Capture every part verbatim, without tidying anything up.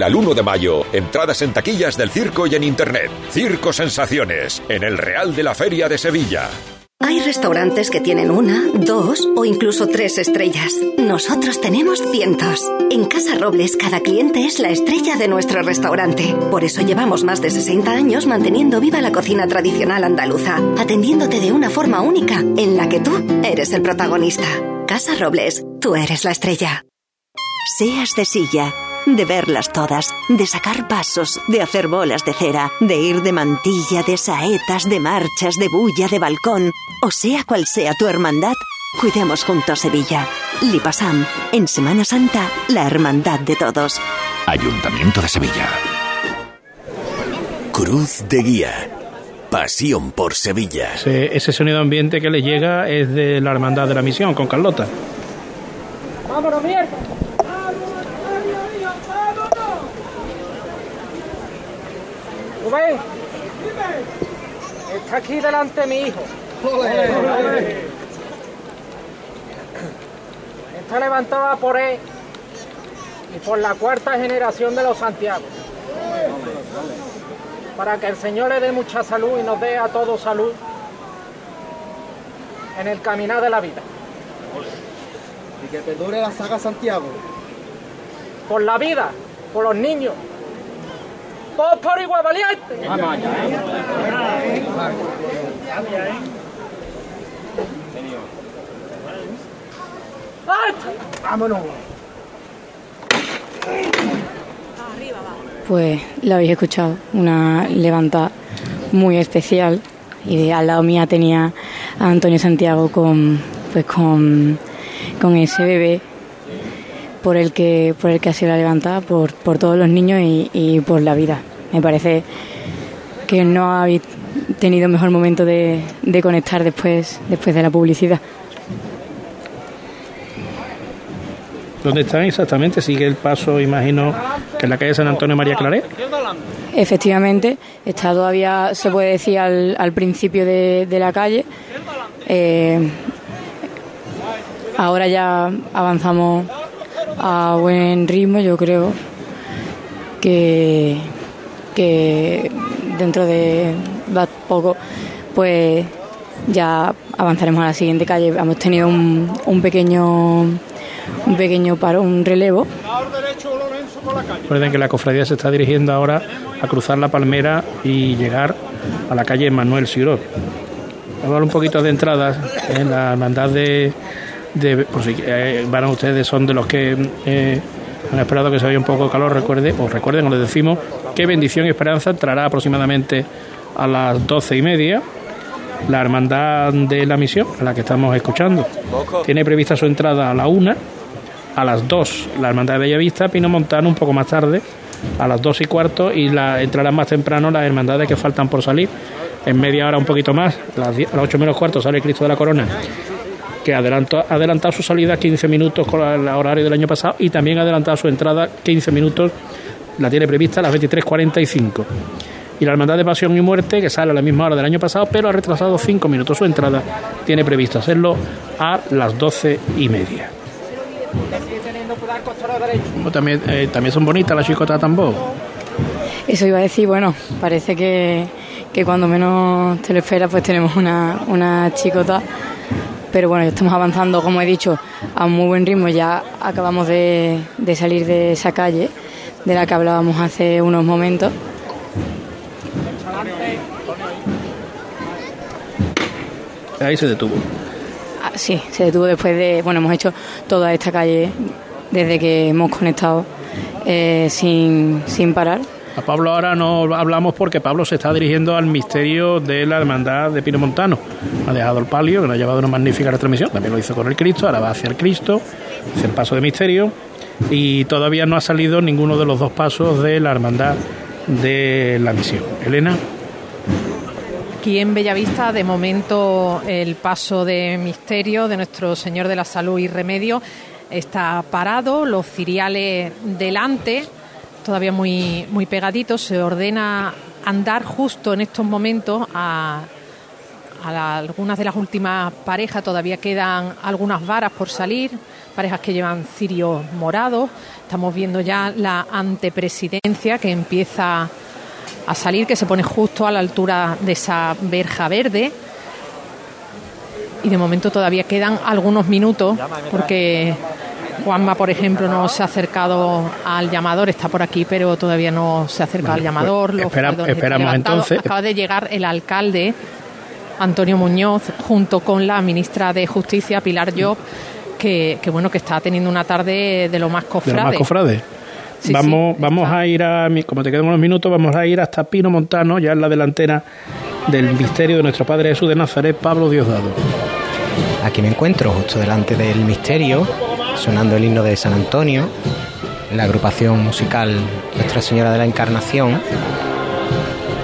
El uno de mayo, entradas en taquillas del circo y en internet. Circo Sensaciones, en el Real de la Feria de Sevilla. Hay restaurantes que tienen una, dos o incluso tres estrellas. Nosotros tenemos cientos. En Casa Robles, cada cliente es la estrella de nuestro restaurante. Por eso llevamos más de sesenta años manteniendo viva la cocina tradicional andaluza, atendiéndote de una forma única en la que tú eres el protagonista. Casa Robles, tú eres la estrella. Seas de silla, de verlas todas, de sacar pasos, de hacer bolas de cera, de ir de mantilla, de saetas, de marchas, de bulla, de balcón, o sea cual sea tu hermandad, cuidemos juntos Sevilla. Lipasam, en Semana Santa, la hermandad de todos. Ayuntamiento de Sevilla. Cruz de Guía. Pasión por Sevilla. Ese, ese sonido ambiente que le llega es de la Hermandad de la Misión, con Carlota. ¡Vámonos, mierda! ¿Ves? Está aquí delante mi hijo. Está levantada por él y por la cuarta generación de los Santiago. Para que el Señor le dé mucha salud y nos dé a todos salud en el caminar de la vida. Y que te dure la saga Santiago. Por la vida, por los niños. ¡Todos por igual, valiente! ¡Vámonos! Pues lo habéis escuchado, una levantada muy especial. Y al lado mía tenía a Antonio Santiago con, pues con, con ese bebé. Por el que por el que ha sido la levantada, por, por todos los niños y, y por la vida. Me parece que no habéis tenido mejor momento de, de conectar después después de la publicidad. ¿Dónde están exactamente? Sigue el paso, imagino, que es la calle San Antonio María Claret. Efectivamente, está todavía, se puede decir, al, al principio de, de la calle. Eh, ahora ya avanzamos a buen ritmo. Yo creo que, que dentro de poco pues ya avanzaremos a la siguiente calle. Hemos tenido un, un pequeño un pequeño paro, un relevo. Recuerden que la cofradía se está dirigiendo ahora a cruzar la Palmera y llegar a la calle Manuel Sirot. Vamos a hablar un poquito de entradas en la hermandad de De, por si eh, van ustedes, son de los que eh, han esperado que se vaya un poco de calor. Recuerde, o recuerden, o les decimos que Bendición y Esperanza entrará aproximadamente a las doce y media. La hermandad de la Misión, a la que estamos escuchando, tiene prevista su entrada a la una, a las dos la hermandad de Bellavista, Pino Montano un poco más tarde, a las dos y cuarto, y la entrarán más temprano las hermandades que faltan por salir, en media hora un poquito más. A las ocho menos cuarto sale Cristo de la Corona, que ha adelantado su salida quince minutos con el horario del año pasado, y también ha adelantado su entrada quince minutos, la tiene prevista a las veintitrés cuarenta y cinco. Y la Hermandad de Pasión y Muerte, que sale a la misma hora del año pasado, pero ha retrasado cinco minutos su entrada, tiene previsto hacerlo a las doce y media. También, eh, también son bonitas las chicotas de tambor. Eso iba a decir, bueno, parece que, que cuando menos te lo esperas pues tenemos una, una chicota. Pero bueno, estamos avanzando, como he dicho, a un muy buen ritmo. Ya acabamos de, de salir de esa calle de la que hablábamos hace unos momentos. Ahí se detuvo. Ah, sí, se detuvo después de... Bueno, hemos hecho toda esta calle desde que hemos conectado eh, sin, sin parar. A Pablo ahora no hablamos porque Pablo se está dirigiendo al misterio de la hermandad de Pino Montano. Ha dejado el palio, que nos ha llevado una magnífica retransmisión. También lo hizo con el Cristo, ahora va hacia el Cristo, hacia el paso de misterio. Y todavía no ha salido ninguno de los dos pasos de la hermandad de la Misión. Elena. Aquí en Bellavista, de momento, el paso de misterio de Nuestro Señor de la Salud y Remedios está parado, los ciriales delante, todavía muy muy pegadito. Se ordena andar justo en estos momentos a, a la, algunas de las últimas parejas. Todavía quedan algunas varas por salir, parejas que llevan cirios morados. Estamos viendo ya la antepresidencia que empieza a salir, que se pone justo a la altura de esa verja verde. Y de momento todavía quedan algunos minutos porque Juanma, por ejemplo, no se ha acercado al llamador, está por aquí, pero todavía no se ha acercado bueno, al llamador. Pues, los espera, esperamos entonces. Acaba de llegar el alcalde, Antonio Muñoz, junto con la ministra de Justicia, Pilar Llop, que, que bueno, que está teniendo una tarde de lo más cofrade. De lo más cofrade. Sí, vamos sí, vamos a ir, a como te quedan unos minutos, vamos a ir hasta Pino Montano, ya en la delantera del misterio de nuestro Padre Jesús de Nazaret, Pablo Diosdado. Aquí me encuentro, justo delante del misterio, sonando el himno de San Antonio, la agrupación musical Nuestra Señora de la Encarnación.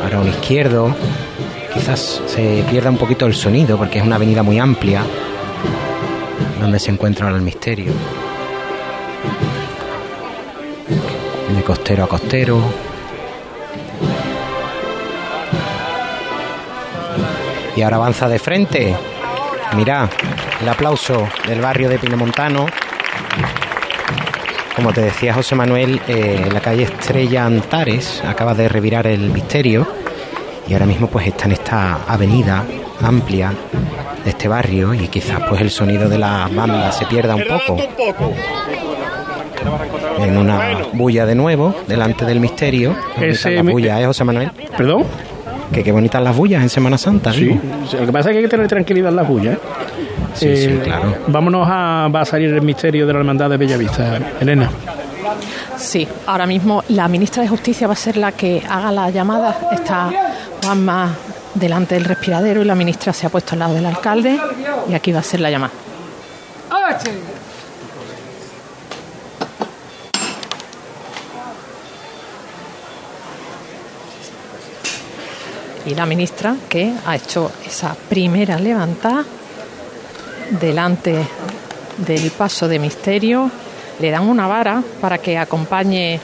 Ahora un izquierdo, quizás se pierda un poquito el sonido porque es una avenida muy amplia donde se encuentra ahora el misterio. De costero a costero. Y ahora avanza de frente. Mirá, el aplauso del barrio de Pino Montano. Como te decía José Manuel, eh, en la calle Estrella Antares acaba de revirar el misterio y ahora mismo pues está en esta avenida amplia de este barrio y quizás pues el sonido de la banda se pierda un poco. En una bulla de nuevo, delante del misterio. Ese la bulla, ¿eh, José Manuel? ¿Perdón? Que qué bonitas las bullas en Semana Santa. Sí, ¿no? Lo que pasa es que hay que tener tranquilidad las bullas. Sí, eh, sí, claro. Vámonos a... Va a salir el misterio de la Hermandad de Bellavista, Elena. Sí, ahora mismo la ministra de Justicia va a ser la que haga la llamada. Está Juanma delante del respiradero y la ministra se ha puesto al lado del alcalde y aquí va a ser la llamada. Y la ministra que ha hecho esa primera levantada delante del paso de misterio. Le dan una vara para que acompañe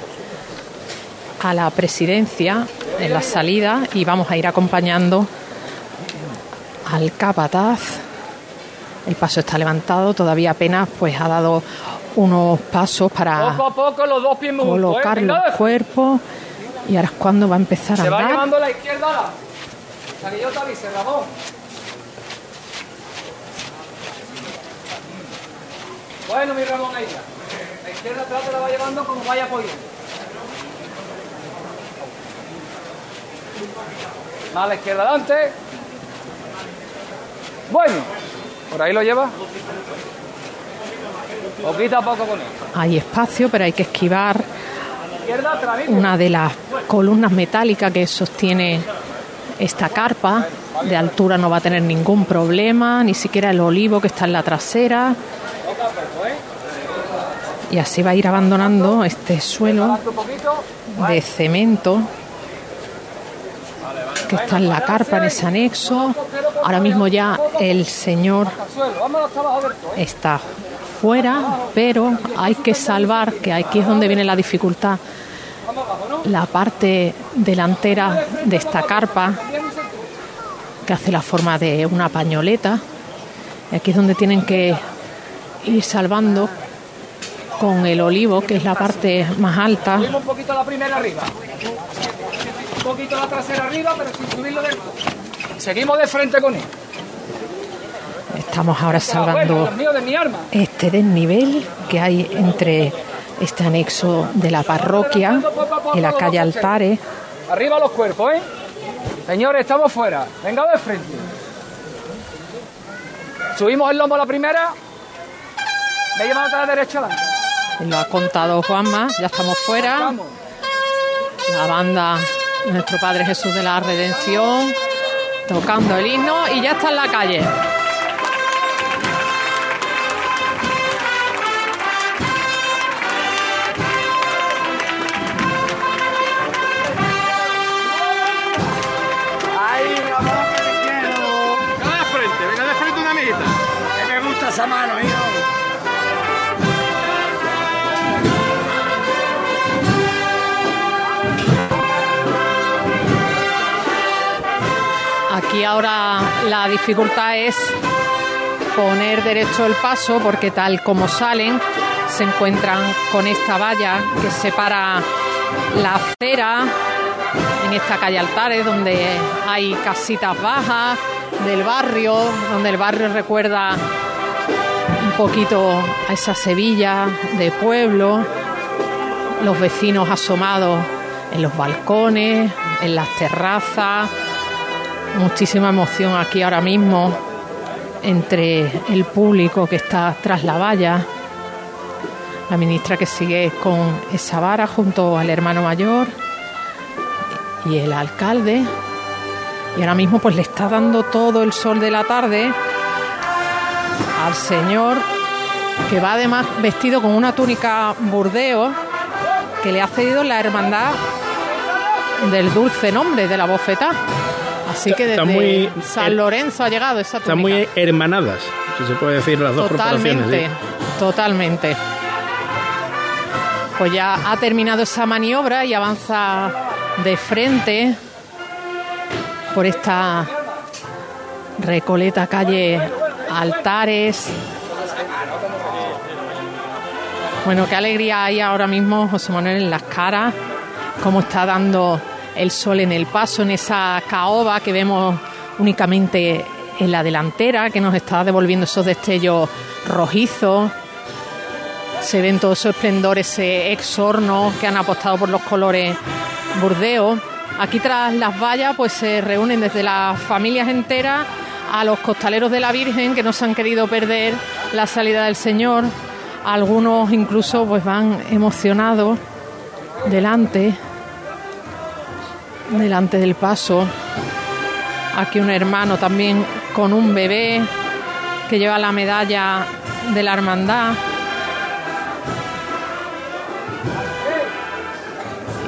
a la presidencia en la salida y vamos a ir acompañando al capataz. El paso está levantado, todavía apenas pues ha dado unos pasos para poco a poco, los dos pies colocar los cuerpos y ahora es cuando va a empezar a andar. Se va llevando la izquierda. Que yo te avise, Ramón. Bueno, mi Ramón, ahí la izquierda atrás te la va llevando como vaya pudiendo. Más la izquierda adelante. Bueno, por ahí lo lleva. Poquito a poco con él. Hay espacio, pero hay que esquivar una de las columnas metálicas que sostiene esta carpa. De altura no va a tener ningún problema, ni siquiera el olivo que está en la trasera. Y así va a ir abandonando este suelo de cemento que está en la carpa, en ese anexo. Ahora mismo ya el señor está fuera, pero hay que salvar, que aquí es donde viene la dificultad, la parte delantera de esta carpa que hace la forma de una pañoleta. Aquí es donde tienen que ir salvando con el olivo, que es la parte más alta. Subimos un poquito la primera arriba, un poquito la trasera arriba, pero sin subirlo del todo. Seguimos de frente con él. Estamos ahora salvando este desnivel que hay entre este anexo de la parroquia y la calle Altares. Arriba los cuerpos, ¿eh? Señores, estamos fuera. Venga de frente. Subimos el lomo a la primera. Me llevamos a la derecha adelante. Lo ha contado Juanma. Ya estamos fuera. La banda Nuestro Padre Jesús de la Redención tocando el himno y ya está en la calle. Esa mano, hijo. Aquí ahora la dificultad es poner derecho el paso, porque tal como salen se encuentran con esta valla que separa la acera en esta calle Altares, donde hay casitas bajas del barrio, donde el barrio recuerda un poquito a esa Sevilla de pueblo, los vecinos asomados en los balcones, en las terrazas. Muchísima emoción aquí ahora mismo entre el público que está tras la valla. La ministra que sigue con esa vara junto al hermano mayor y el alcalde. Y ahora mismo pues le está dando todo el sol de la tarde al señor, que va además vestido con una túnica burdeo que le ha cedido la hermandad del Dulce Nombre de la Bofetá. Así que desde muy, San Lorenzo ha llegado esa túnica. Están muy hermanadas, si se puede decir, las dos corporaciones. Totalmente, ¿sí? Totalmente. Pues ya ha terminado esa maniobra y avanza de frente por esta recoleta calle Altares. Bueno, qué alegría hay ahora mismo, José Manuel, en las caras, cómo está dando el sol en el paso, en esa caoba que vemos únicamente en la delantera, que nos está devolviendo esos destellos rojizos. Se ven todo su esplendor, ese exorno que han apostado por los colores burdeos. Aquí tras las vallas pues se reúnen desde las familias enteras a los costaleros de la Virgen, que no se han querido perder la salida del Señor. Algunos incluso pues van emocionados delante delante del paso. Aquí un hermano también con un bebé que lleva la medalla de la hermandad.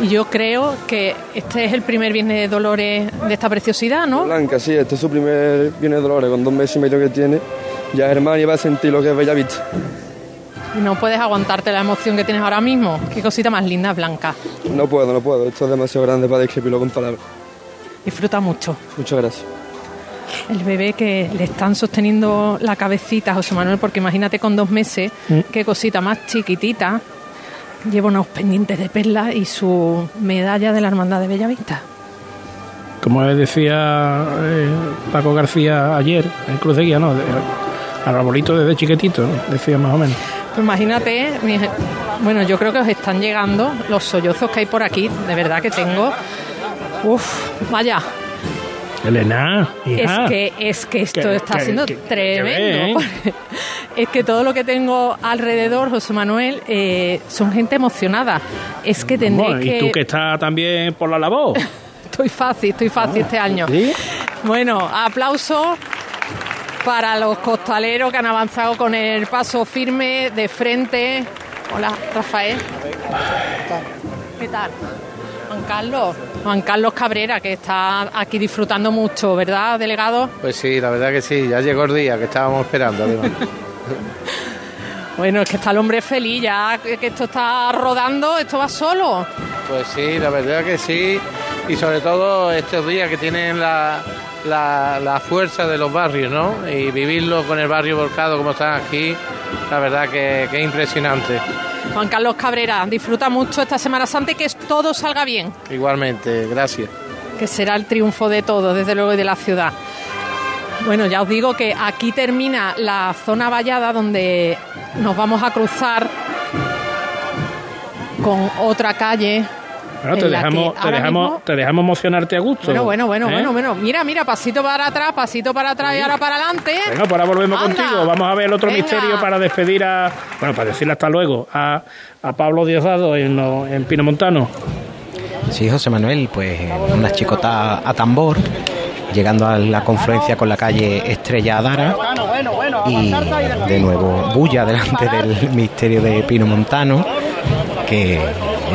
Y yo creo que este es el primer Viernes de Dolores de esta preciosidad, ¿no? Blanca, sí, este es su primer Viernes de Dolores, con dos meses y medio que tiene. Ya Germán iba a sentir lo que es Bellavista. No puedes aguantarte la emoción que tienes ahora mismo. Qué cosita más linda, Blanca. No puedo, no puedo. Esto es demasiado grande para describirlo con palabras. Disfruta mucho. Muchas gracias. El bebé que le están sosteniendo la cabecita, José Manuel, porque imagínate con dos meses, ¿Mm? Qué cosita más chiquitita. Lleva unos pendientes de perlas y su medalla de la Hermandad de Bellavista. Como decía eh, Paco García ayer, en Cruz de Guía, ¿no? De, al arbolito desde chiquitito, ¿no? Decía más o menos. Pues imagínate, bueno, yo creo que os están llegando los sollozos que hay por aquí, de verdad que tengo. Uf, vaya. Elena, hija. Es que, es que esto que, está que, siendo que, tremendo. Que es que todo lo que tengo alrededor, José Manuel, eh, son gente emocionada. Es que tendréis bueno, ¿y que... ¿Y tú que estás también por la labor? estoy fácil, estoy fácil ah, este año. ¿Sí? Bueno, aplauso para los costaleros que han avanzado con el paso firme de frente. Hola, Rafael. ¿Qué tal? Juan Carlos. Juan Carlos Cabrera, que está aquí disfrutando mucho, ¿verdad, delegado? Pues sí, la verdad que sí, ya llegó el día que estábamos esperando, además. Bueno, es que está el hombre feliz, ya que esto está rodando, esto va solo. Pues sí, la verdad que sí, y sobre todo estos días que tienen la, la, la fuerza de los barrios, ¿no? Y vivirlo con el barrio volcado como están aquí, la verdad que, que es impresionante. Juan Carlos Cabrera, disfruta mucho esta Semana Santa y que todo salga bien. Igualmente, gracias. Que será el triunfo de todos, desde luego, y de la ciudad. Bueno, ya os digo que aquí termina la zona vallada, donde nos vamos a cruzar con otra calle. Bueno, te dejamos, te dejamos, mismo... te dejamos emocionarte a gusto. Bueno, bueno, bueno, ¿eh? bueno, bueno. Mira, mira, pasito para atrás, pasito para atrás mira. Y ahora para adelante. Venga, pues ahora volvemos Anda. contigo. Vamos a ver el otro Venga. misterio para despedir a... Bueno, para decirle hasta luego a, a Pablo Diosdado en, en Pino Montano. Sí, José Manuel, pues una chicota a tambor, llegando a la confluencia con la calle Estrella Adara. Y de nuevo bulla delante del misterio de Pino Montano, que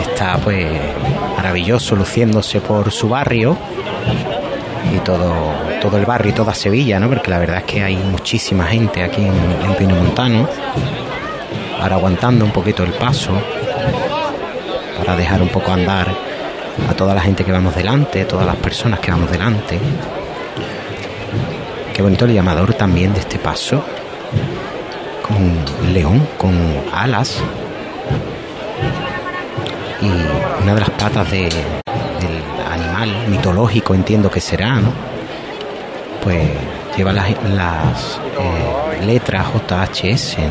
está pues... maravilloso, luciéndose por su barrio y todo todo el barrio y toda Sevilla, ¿no? Porque la verdad es que hay muchísima gente aquí en, en Pino Montano, ahora aguantando un poquito el paso para dejar un poco andar a toda la gente que vamos delante, todas las personas que vamos delante. Qué bonito el llamador también de este paso, un león con alas y una de las patas de, del animal mitológico, entiendo que será, ¿no? Pues lleva las, las eh, letras J H S en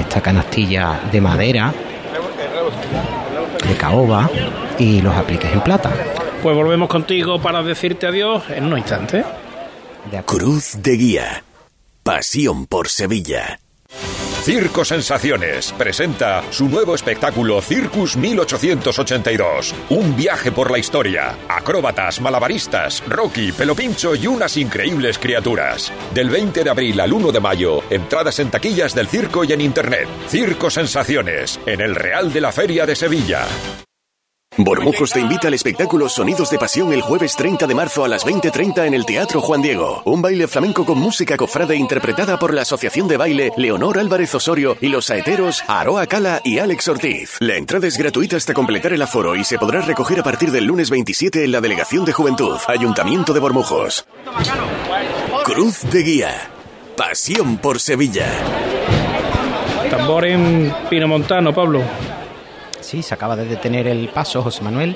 esta canastilla de madera de caoba y los apliques en plata. Pues volvemos contigo para decirte adiós en unos instantes. Cruz de guía. Pasión por Sevilla. Circo Sensaciones presenta su nuevo espectáculo Circus mil ochocientos ochenta y dos. Un viaje por la historia. Acróbatas, malabaristas, Rocky, Pelopincho y unas increíbles criaturas. Del veinte de abril al uno de mayo, entradas en taquillas del circo y en internet. Circo Sensaciones, en el Real de la Feria de Sevilla. Bormujos te invita al espectáculo Sonidos de Pasión el jueves treinta de marzo a las veinte treinta en el Teatro Juan Diego. Un baile flamenco con música cofrade interpretada por la Asociación de Baile Leonor Álvarez Osorio y los saeteros Aroa Cala y Alex Ortiz. La entrada es gratuita hasta completar el aforo y se podrá recoger a partir del lunes veintisiete en la Delegación de Juventud, Ayuntamiento de Bormujos. Cruz de guía. Pasión por Sevilla. Tambor en Pino Montano, Pablo. Sí, se acaba de detener el paso, José Manuel,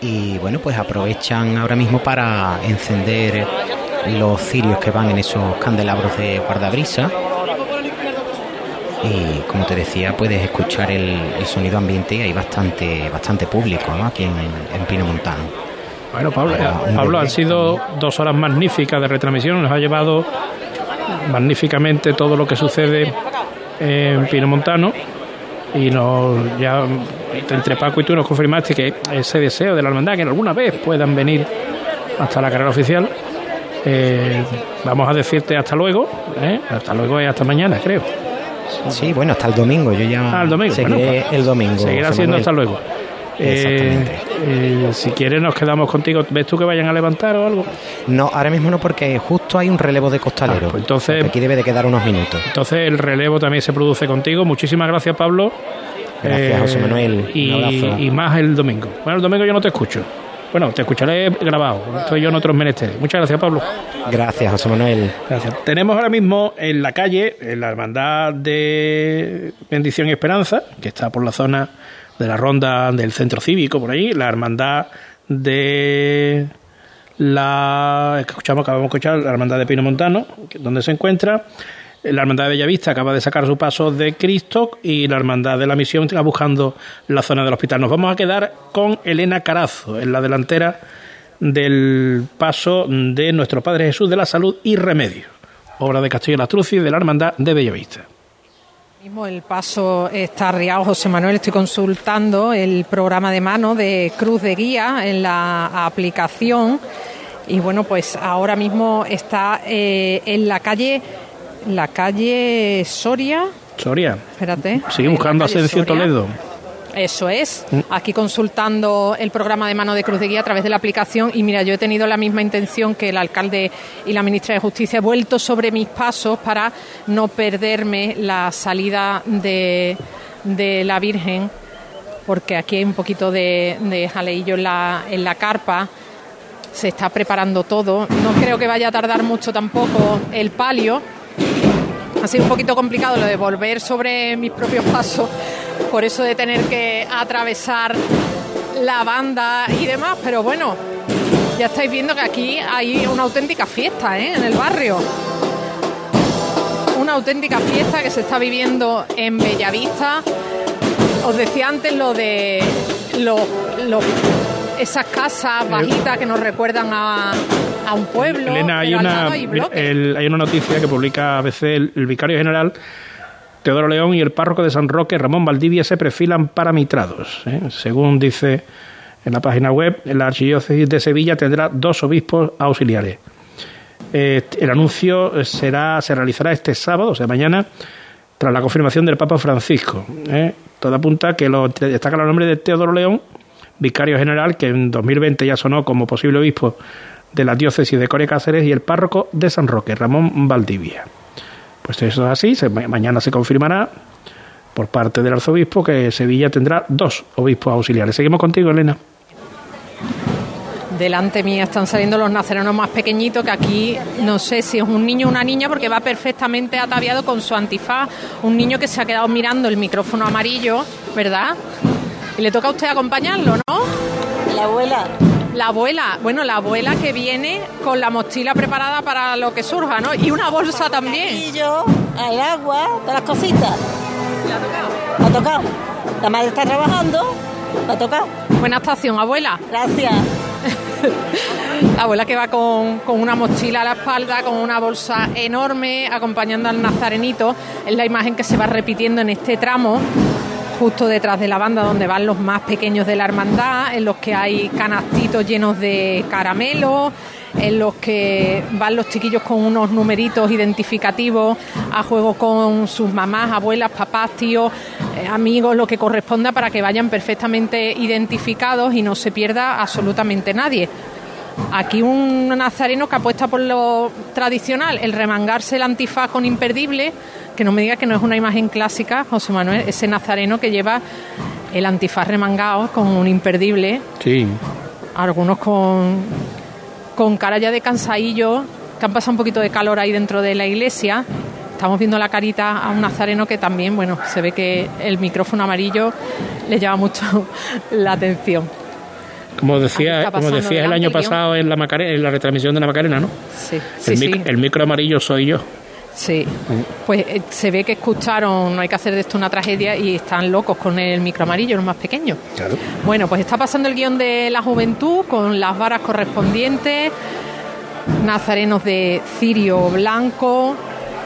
y bueno, pues aprovechan ahora mismo para encender los cirios que van en esos candelabros de guardabrisas. Y como te decía, puedes escuchar el, el sonido ambiente y hay bastante bastante público, ¿no?, aquí en, en Pino Montano. Bueno, Pablo, Pablo han sido dos horas magníficas de retransmisión, nos ha llevado magníficamente todo lo que sucede en Pino Montano. Y nos, ya entre Paco y tú nos confirmaste que ese deseo de la hermandad, que en alguna vez puedan venir hasta la carrera oficial, eh, vamos a decirte hasta luego, ¿eh? Hasta luego y hasta mañana, creo. Sí, bueno, hasta el domingo, yo ya ah, el domingo, seguiré bueno, pues, el domingo. Seguirá siendo hasta luego. Exactamente. Eh, eh, si quieres nos quedamos contigo. ¿Ves tú que vayan a levantar o algo? No, ahora mismo no, porque justo hay un relevo de costalero. Ah, pues entonces aquí debe de quedar unos minutos. Entonces el relevo también se produce contigo. Muchísimas gracias, Pablo. Gracias, eh, José Manuel. Y, un abrazo. Y más el domingo. Bueno, el domingo yo no te escucho. Bueno, te escucharé grabado. Estoy yo en otros menesteres. Muchas gracias, Pablo. Gracias, José Manuel. Gracias. Tenemos ahora mismo en la calle, en la Hermandad de Bendición y Esperanza, que está por la zona de la ronda del centro cívico, por ahí, la hermandad de la escuchamos, acabamos de escuchar la hermandad de Pino Montano, donde se encuentra, la hermandad de Bellavista acaba de sacar su paso de Cristo y la hermandad de la Misión está buscando la zona del hospital. Nos vamos a quedar con Elena Carazo en la delantera del paso de Nuestro Padre Jesús de la Salud y Remedios, obra de Castillo Lastruzzi de la hermandad de Bellavista. Mismo el paso está arriado, José Manuel. Estoy consultando el programa de mano de Cruz de Guía en la aplicación y bueno, pues ahora mismo está eh, en la calle, la calle Soria. Soria. Espérate. Sigue buscando Asensio Toledo. Eso es, aquí consultando el programa de mano de Cruz de Guía a través de la aplicación y mira, yo he tenido la misma intención que el alcalde y la ministra de Justicia, he vuelto sobre mis pasos para no perderme la salida de, de la Virgen, porque aquí hay un poquito de, de jaleillo en la, en la carpa, se está preparando todo, no creo que vaya a tardar mucho tampoco el palio, ha sido un poquito complicado lo de volver sobre mis propios pasos, por eso de tener que atravesar la banda y demás, pero bueno, ya estáis viendo que aquí hay una auténtica fiesta, ¿eh?, en el barrio. Una auténtica fiesta que se está viviendo en Bellavista. Os decía antes lo de los, los, esas casas bajitas que nos recuerdan a, a un pueblo. Elena, hay una, hay, el, hay una noticia que publica a veces el, el vicario general Teodoro León y el párroco de San Roque, Ramón Valdivia, se perfilan para mitrados, ¿eh? Según dice en la página web, la Archidiócesis de Sevilla tendrá dos obispos auxiliares. Eh, el anuncio será se realizará este sábado, o sea, mañana, tras la confirmación del Papa Francisco, ¿eh? Todo apunta que lo destaca el nombre de Teodoro León, vicario general, que en dos mil veinte ya sonó como posible obispo de la diócesis de Coria Cáceres, y el párroco de San Roque, Ramón Valdivia. Pues eso es así, se, mañana se confirmará por parte del arzobispo que Sevilla tendrá dos obispos auxiliares. Seguimos contigo, Elena. Delante mía están saliendo los nazarenos más pequeñitos, que aquí no sé si es un niño o una niña porque va perfectamente ataviado con su antifaz. Un niño que se ha quedado mirando el micrófono amarillo, ¿verdad? Y le toca a usted acompañarlo, ¿no? La abuela. La abuela, bueno, la abuela que viene con la mochila preparada para lo que surja, ¿no? Y una bolsa el también. Yo, al agua, todas las cositas. ¿La ha tocado? La ha tocado. La madre está trabajando, la ha tocado. Buena estación, abuela. Gracias. La abuela que va con, con una mochila a la espalda, con una bolsa enorme, acompañando al nazarenito. Es la imagen que se va repitiendo en este tramo, justo detrás de la banda donde van los más pequeños de la hermandad, en los que hay canastitos llenos de caramelos, en los que van los chiquillos con unos numeritos identificativos a juego con sus mamás, abuelas, papás, tíos, eh, amigos, lo que corresponda para que vayan perfectamente identificados y no se pierda absolutamente nadie. Aquí un nazareno que apuesta por lo tradicional, el remangarse el antifaz con imperdible, que no me diga que no es una imagen clásica, José Manuel, ese nazareno que lleva el antifaz remangado con un imperdible. Sí. Algunos con, con cara ya de cansadillo, que han pasado un poquito de calor ahí dentro de la iglesia. Estamos viendo la carita a un nazareno que también, bueno, se ve que el micrófono amarillo le llama mucho la atención. Como decía, como decías el año pasado en la Macarena, en la retransmisión de la Macarena, ¿no? Sí, sí, el, mic- sí. el micro amarillo soy yo. Sí, pues eh, se ve que escucharon, no hay que hacer de esto una tragedia, y están locos con el micro amarillo, los más pequeños. Claro. Bueno, pues está pasando el guión de la juventud con las varas correspondientes, nazarenos de cirio blanco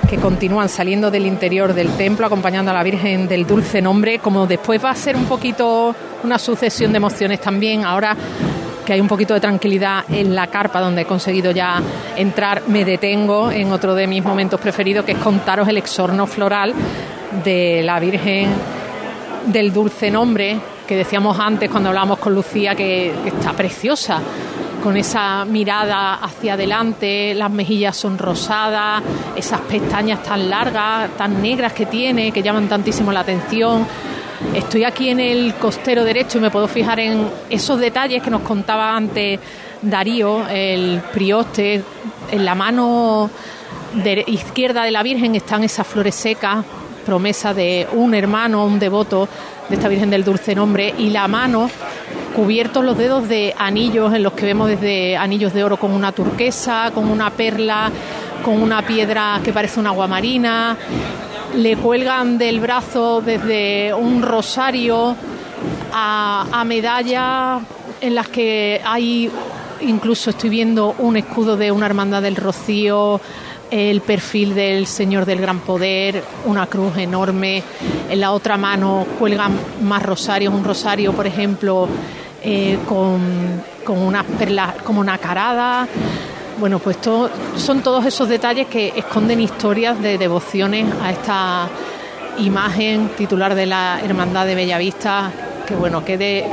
que continúan saliendo del interior del templo acompañando a la Virgen del Dulce Nombre. Como después va a ser un poquito una sucesión de emociones también, ahora que hay un poquito de tranquilidad en la carpa donde he conseguido ya entrar, me detengo en otro de mis momentos preferidos, que es contaros el exorno floral de la Virgen del Dulce Nombre, que decíamos antes cuando hablábamos con Lucía, que, que está preciosa, con esa mirada hacia adelante, las mejillas sonrosadas, esas pestañas tan largas, tan negras que tiene, que llaman tantísimo la atención. Estoy aquí en el costero derecho y me puedo fijar en esos detalles que nos contaba antes Darío, el prioste. En la mano de izquierda de la Virgen están esas flores secas, promesa de un hermano, un devoto de esta Virgen del Dulce Nombre, y la mano cubiertos los dedos de anillos, en los que vemos desde anillos de oro con una turquesa, con una perla, con una piedra que parece una aguamarina. Le cuelgan del brazo desde un rosario a, a medallas en las que hay, incluso estoy viendo un escudo de una hermandad del Rocío, el perfil del Señor del Gran Poder, una cruz enorme. En la otra mano cuelgan más rosarios, un rosario, por ejemplo, eh, con, con unas perlas como una carada. Bueno, pues to, son todos esos detalles que esconden historias de devociones a esta imagen titular de la Hermandad de Bellavista, que bueno, que de,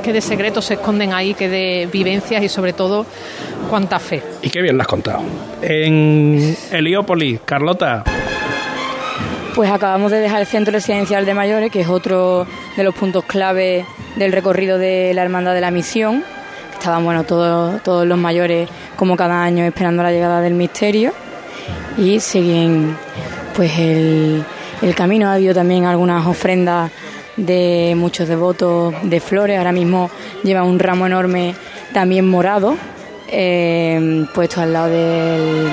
que de secretos se esconden ahí, que de vivencias y sobre todo cuánta fe. Y qué bien lo has contado. En Heliópolis, Carlota. Pues acabamos de dejar el Centro Residencial de Mayores, que es otro de los puntos clave del recorrido de la Hermandad de la Misión. Estaban bueno todos todos los mayores, como cada año, esperando la llegada del misterio, y siguen pues el, el camino. Ha habido también algunas ofrendas de muchos devotos de flores. Ahora mismo lleva un ramo enorme también morado, eh, puesto al lado del,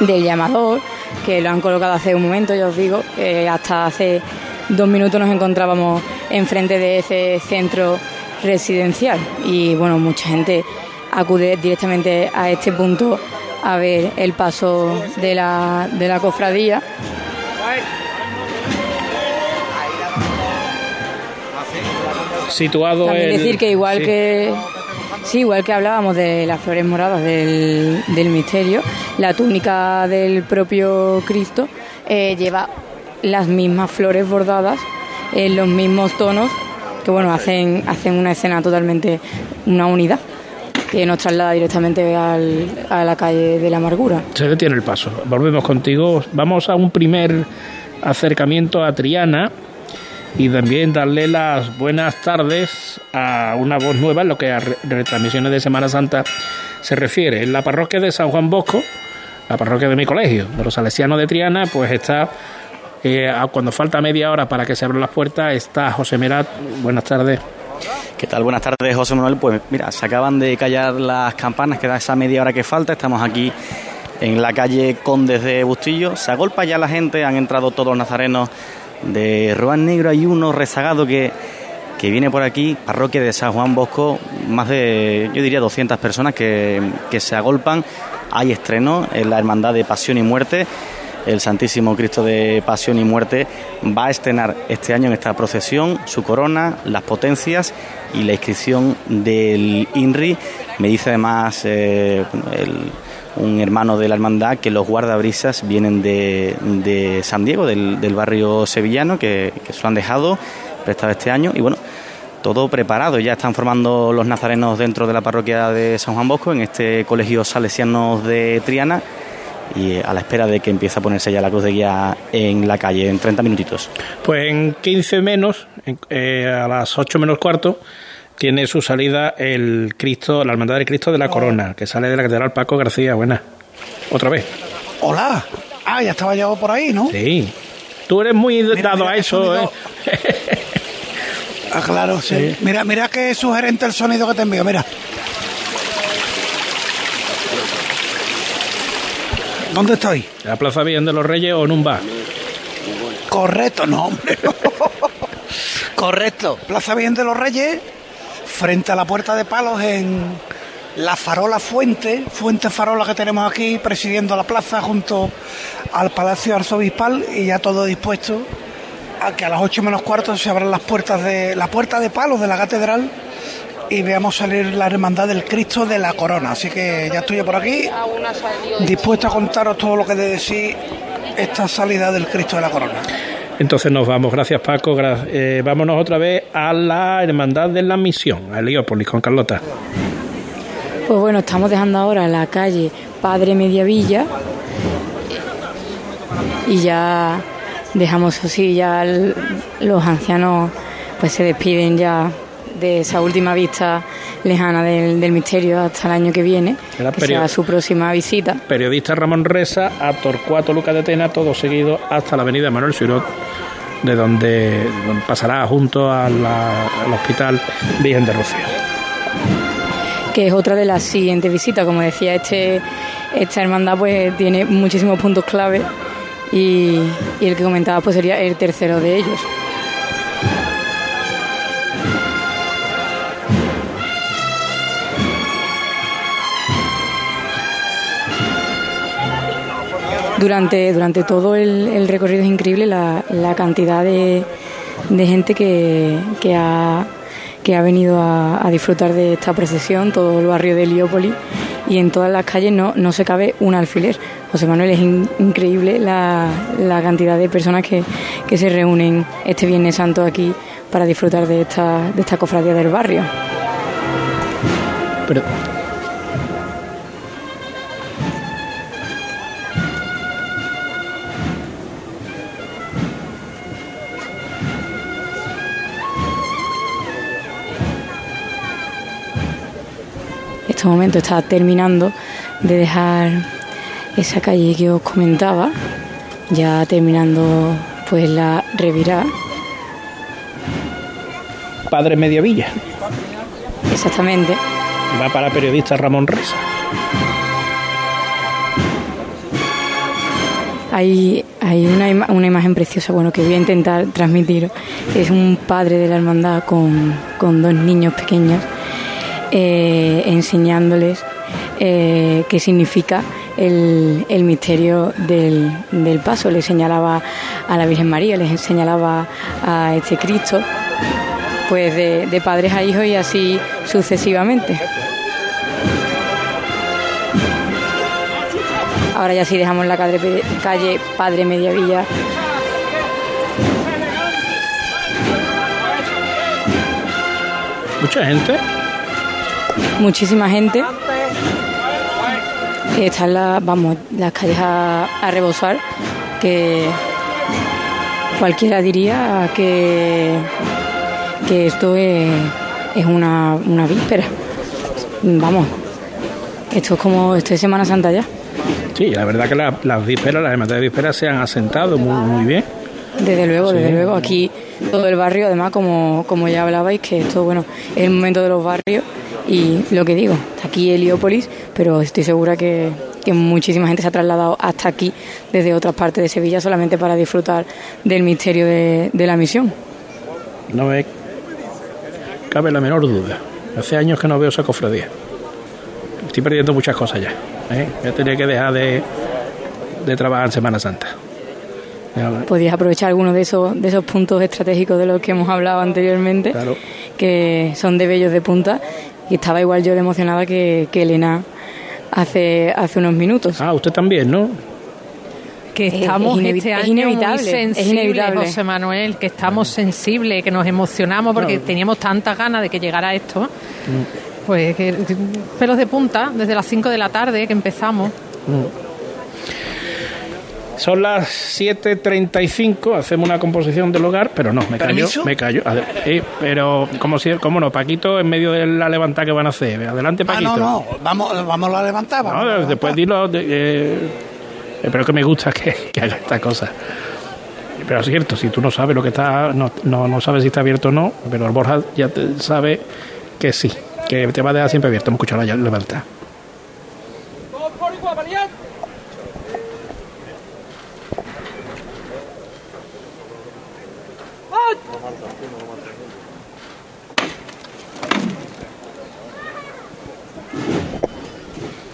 del llamador, que lo han colocado hace un momento. Ya os digo, eh, hasta hace dos minutos nos encontrábamos enfrente de ese centro residencial, y bueno, mucha gente acude directamente a este punto a ver el paso de la de la cofradía. Situado también el... decir que igual sí. que sí igual que hablábamos de las flores moradas del, del misterio, la túnica del propio Cristo eh, lleva las mismas flores bordadas en los mismos tonos, que bueno, hacen hacen una escena totalmente, una unidad que nos traslada directamente al, a la calle de la amargura. Se detiene el paso. Volvemos contigo. Vamos a un primer acercamiento a Triana, y también darle las buenas tardes a una voz nueva en lo que a retransmisiones de Semana Santa se refiere. En la parroquia de San Juan Bosco, la parroquia de mi colegio, de los salesianos de Triana, pues está, eh, cuando falta media hora para que se abran las puertas, está José Merat. Buenas tardes. ¿Qué tal? Buenas tardes, José Manuel. Pues mira, se acaban de callar las campanas, queda esa media hora que falta. Estamos aquí en la calle Condes de Bustillo. Se agolpa ya la gente, han entrado todos los nazarenos de Ruán Negro. Hay uno rezagado que, que viene por aquí, parroquia de San Juan Bosco, más de, yo diría, doscientas personas que, que se agolpan. Hay estreno en la Hermandad de Pasión y Muerte. El Santísimo Cristo de Pasión y Muerte va a estrenar este año en esta procesión su corona, las potencias y la inscripción del INRI. Me dice además eh, el... un hermano de la hermandad que los guardabrisas vienen de, de San Diego, del, del barrio sevillano, que, que se lo han dejado prestado este año. Y bueno, todo preparado, ya están formando los nazarenos dentro de la parroquia de San Juan Bosco, en este colegio salesiano de Triana, y a la espera de que empiece a ponerse ya la cruz de guía en la calle en treinta minutitos. Pues en quince menos, eh, a las ocho menos cuarto, tiene su salida el Cristo, la Hermandad del Cristo de la Corona, que sale de la Catedral. Paco García, buenas. Otra vez. Hola. Ah, ya estaba yo por ahí, ¿no? Sí. Tú eres muy mira, dado mira a eso, ¿eh? Ah, claro, sí. sí. Mira, mira qué sugerente el sonido que te envío, mira. ¿Dónde estoy? ¿En la Plaza Virgen de los Reyes o en un bar? Correcto, no, hombre. Correcto. Plaza Virgen de los Reyes, frente a la Puerta de Palos, en la farola Fuente, Fuente Farola que tenemos aquí, presidiendo la plaza junto al Palacio Arzobispal, y ya todo dispuesto a que a las ocho menos cuarto se abran las puertas de la Puerta de Palos de la Catedral y veamos salir la Hermandad del Cristo de la Corona. Así que ya estoy yo por aquí, dispuesto a contaros todo lo que de decir esta salida del Cristo de la Corona. Entonces nos vamos, gracias Paco, gracias. Eh, vámonos otra vez a la Hermandad de la Misión, a Heliópolis, con Carlota. Pues bueno, estamos dejando ahora la calle Padre Mediavilla y ya dejamos así, ya el, los ancianos pues se despiden ya de esa última vista lejana del, del misterio hasta el año que viene, que period... será su próxima visita. Periodista Ramón Reza a Torcuato Lucas de Tena, todo seguido hasta la avenida Manuel Sirot, de donde pasará junto a la, al hospital Virgen de Rocío, que es otra de las siguientes visitas. Como decía, este esta hermandad pues tiene muchísimos puntos clave y, y el que comentaba pues sería el tercero de ellos. Durante, durante todo el, el recorrido es increíble la, la cantidad de, de gente que, que, ha, que ha venido a, a disfrutar de esta procesión, todo el barrio de Heliópolis, y en todas las calles no, no se cabe un alfiler. José Manuel, es in, increíble la, la cantidad de personas que, que se reúnen este Viernes Santo aquí para disfrutar de esta, de esta cofradía del barrio. Pero... en este momento está terminando de dejar esa calle que os comentaba, ya terminando pues la revirada. Padre Mediavilla. Exactamente. Va para periodista Ramón Reza. Hay, hay una, ima- una imagen preciosa, bueno, que voy a intentar transmitir. Es un padre de la hermandad con, con dos niños pequeños. Eh, enseñándoles eh, qué significa el, el misterio del, del paso. Les señalaba a la Virgen María, les señalaba a este Cristo, pues de, de padres a hijos y así sucesivamente. Ahora ya sí dejamos la calle, calle Padre Mediavilla. Mucha gente. Muchísima gente. Están las, vamos, las calles a, a rebosar, que cualquiera diría que, que esto es, es una, una víspera. Vamos, esto es como, esto es Semana Santa ya. Sí, la verdad que la, las vísperas, las hermandades de vísperas se han asentado muy, muy bien. Desde luego, sí. desde luego. Aquí todo el barrio, además, como, como ya hablabais, que esto, bueno, es el momento de los barrios y lo que digo, aquí Heliópolis, pero estoy segura que, que muchísima gente se ha trasladado hasta aquí desde otras partes de Sevilla solamente para disfrutar del misterio de, de la misión. No me cabe la menor duda. Hace años que no veo esa cofradía. Estoy perdiendo muchas cosas ya. ¿eh? Ya tenía que dejar de, de trabajar en Semana Santa. Podías aprovechar algunos de esos de esos puntos estratégicos de los que hemos hablado anteriormente, claro. que son de vellos de punta, y estaba igual yo de emocionada que, que Elena hace hace unos minutos. Ah, usted también, ¿no? Que estamos es, es este año es inevitable, muy sensibles, es inevitable. José Manuel, que estamos sensibles, que nos emocionamos porque no. teníamos tantas ganas de que llegara esto. Mm. Pues que, que, pelos de punta desde las cinco de la tarde que empezamos. Mm. Son las siete treinta y cinco, hacemos una composición del hogar, pero no, me callo, me callo. Eh, pero, ¿cómo, si, ¿cómo no? Paquito, en medio de la levantada que van a hacer. Adelante, Paquito. Ah, no, no, vamos, vamos a levantar. Vamos no, a levantar. Después dilo, de, eh, pero que me gusta que, que haga esta cosa. Pero es cierto, si tú no sabes lo que está, no, no, no sabes si está abierto o no, pero el Borja ya te sabe que sí, que te va a dejar siempre abierto. Hemos escuchado la levantada.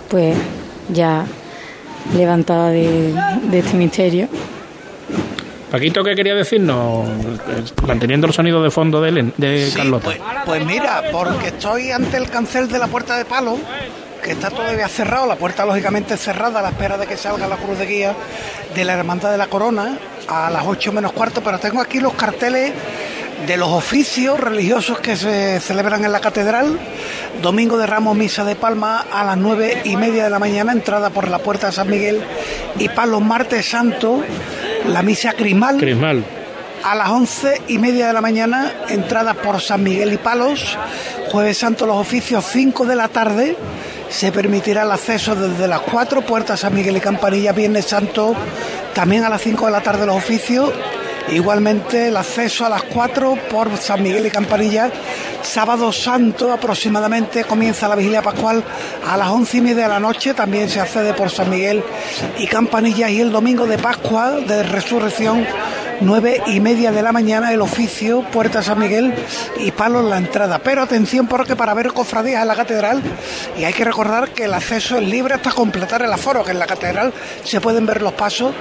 Pues ya levantada de, de este misterio. Paquito, ¿qué quería decirnos? Manteniendo el sonido de fondo de, de sí, Carlota. Pues, pues mira, porque estoy ante el cancel de la Puerta de Palos, que está todavía cerrado, la puerta lógicamente cerrada a la espera de que salga la cruz de guía de la Hermandad de la Corona a las ocho menos cuarto, pero tengo aquí los carteles de los oficios religiosos que se celebran en la Catedral. Domingo de Ramos, misa de palma a las nueve y media de la mañana, entrada por la puerta de San Miguel, y para los martes santos, la misa crismal, crismal. A las once y media de la mañana, entrada por San Miguel y Palos. Jueves santo, los oficios, cinco de la tarde, se permitirá el acceso desde las cuatro, puertas San Miguel y Campanilla. Viernes santo, también a las cinco de la tarde los oficios. Igualmente el acceso a las cuatro por San Miguel y Campanilla. Sábado santo aproximadamente comienza la vigilia pascual a las once y media de la noche, también se accede por San Miguel y Campanilla. Y el domingo de Pascua de Resurrección, nueve y media de la mañana, el oficio, puerta San Miguel y palos la entrada. Pero atención, porque para ver cofradías en la Catedral, y hay que recordar que el acceso es libre hasta completar el aforo, que en la Catedral se pueden ver los pasos.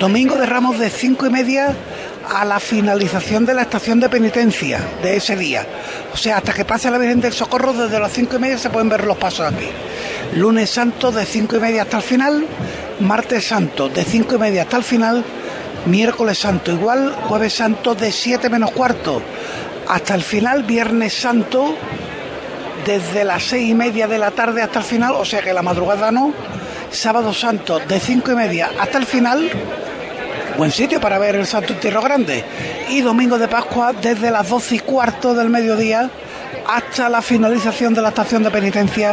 Domingo de Ramos de cinco y media a la finalización de la estación de penitencia de ese día, o sea, hasta que pase la Virgen del Socorro, desde las cinco y media se pueden ver los pasos aquí. Lunes santo de cinco y media hasta el final, martes santo de cinco y media hasta el final, miércoles santo igual, jueves santo de siete menos cuarto hasta el final, viernes santo desde las seis y media de la tarde hasta el final, o sea que la madrugada no. Sábado santo de cinco y media hasta el final, buen sitio para ver el Santo Entierro Grande. Y domingo de Pascua desde las doce y cuarto del mediodía hasta la finalización de la estación de penitencia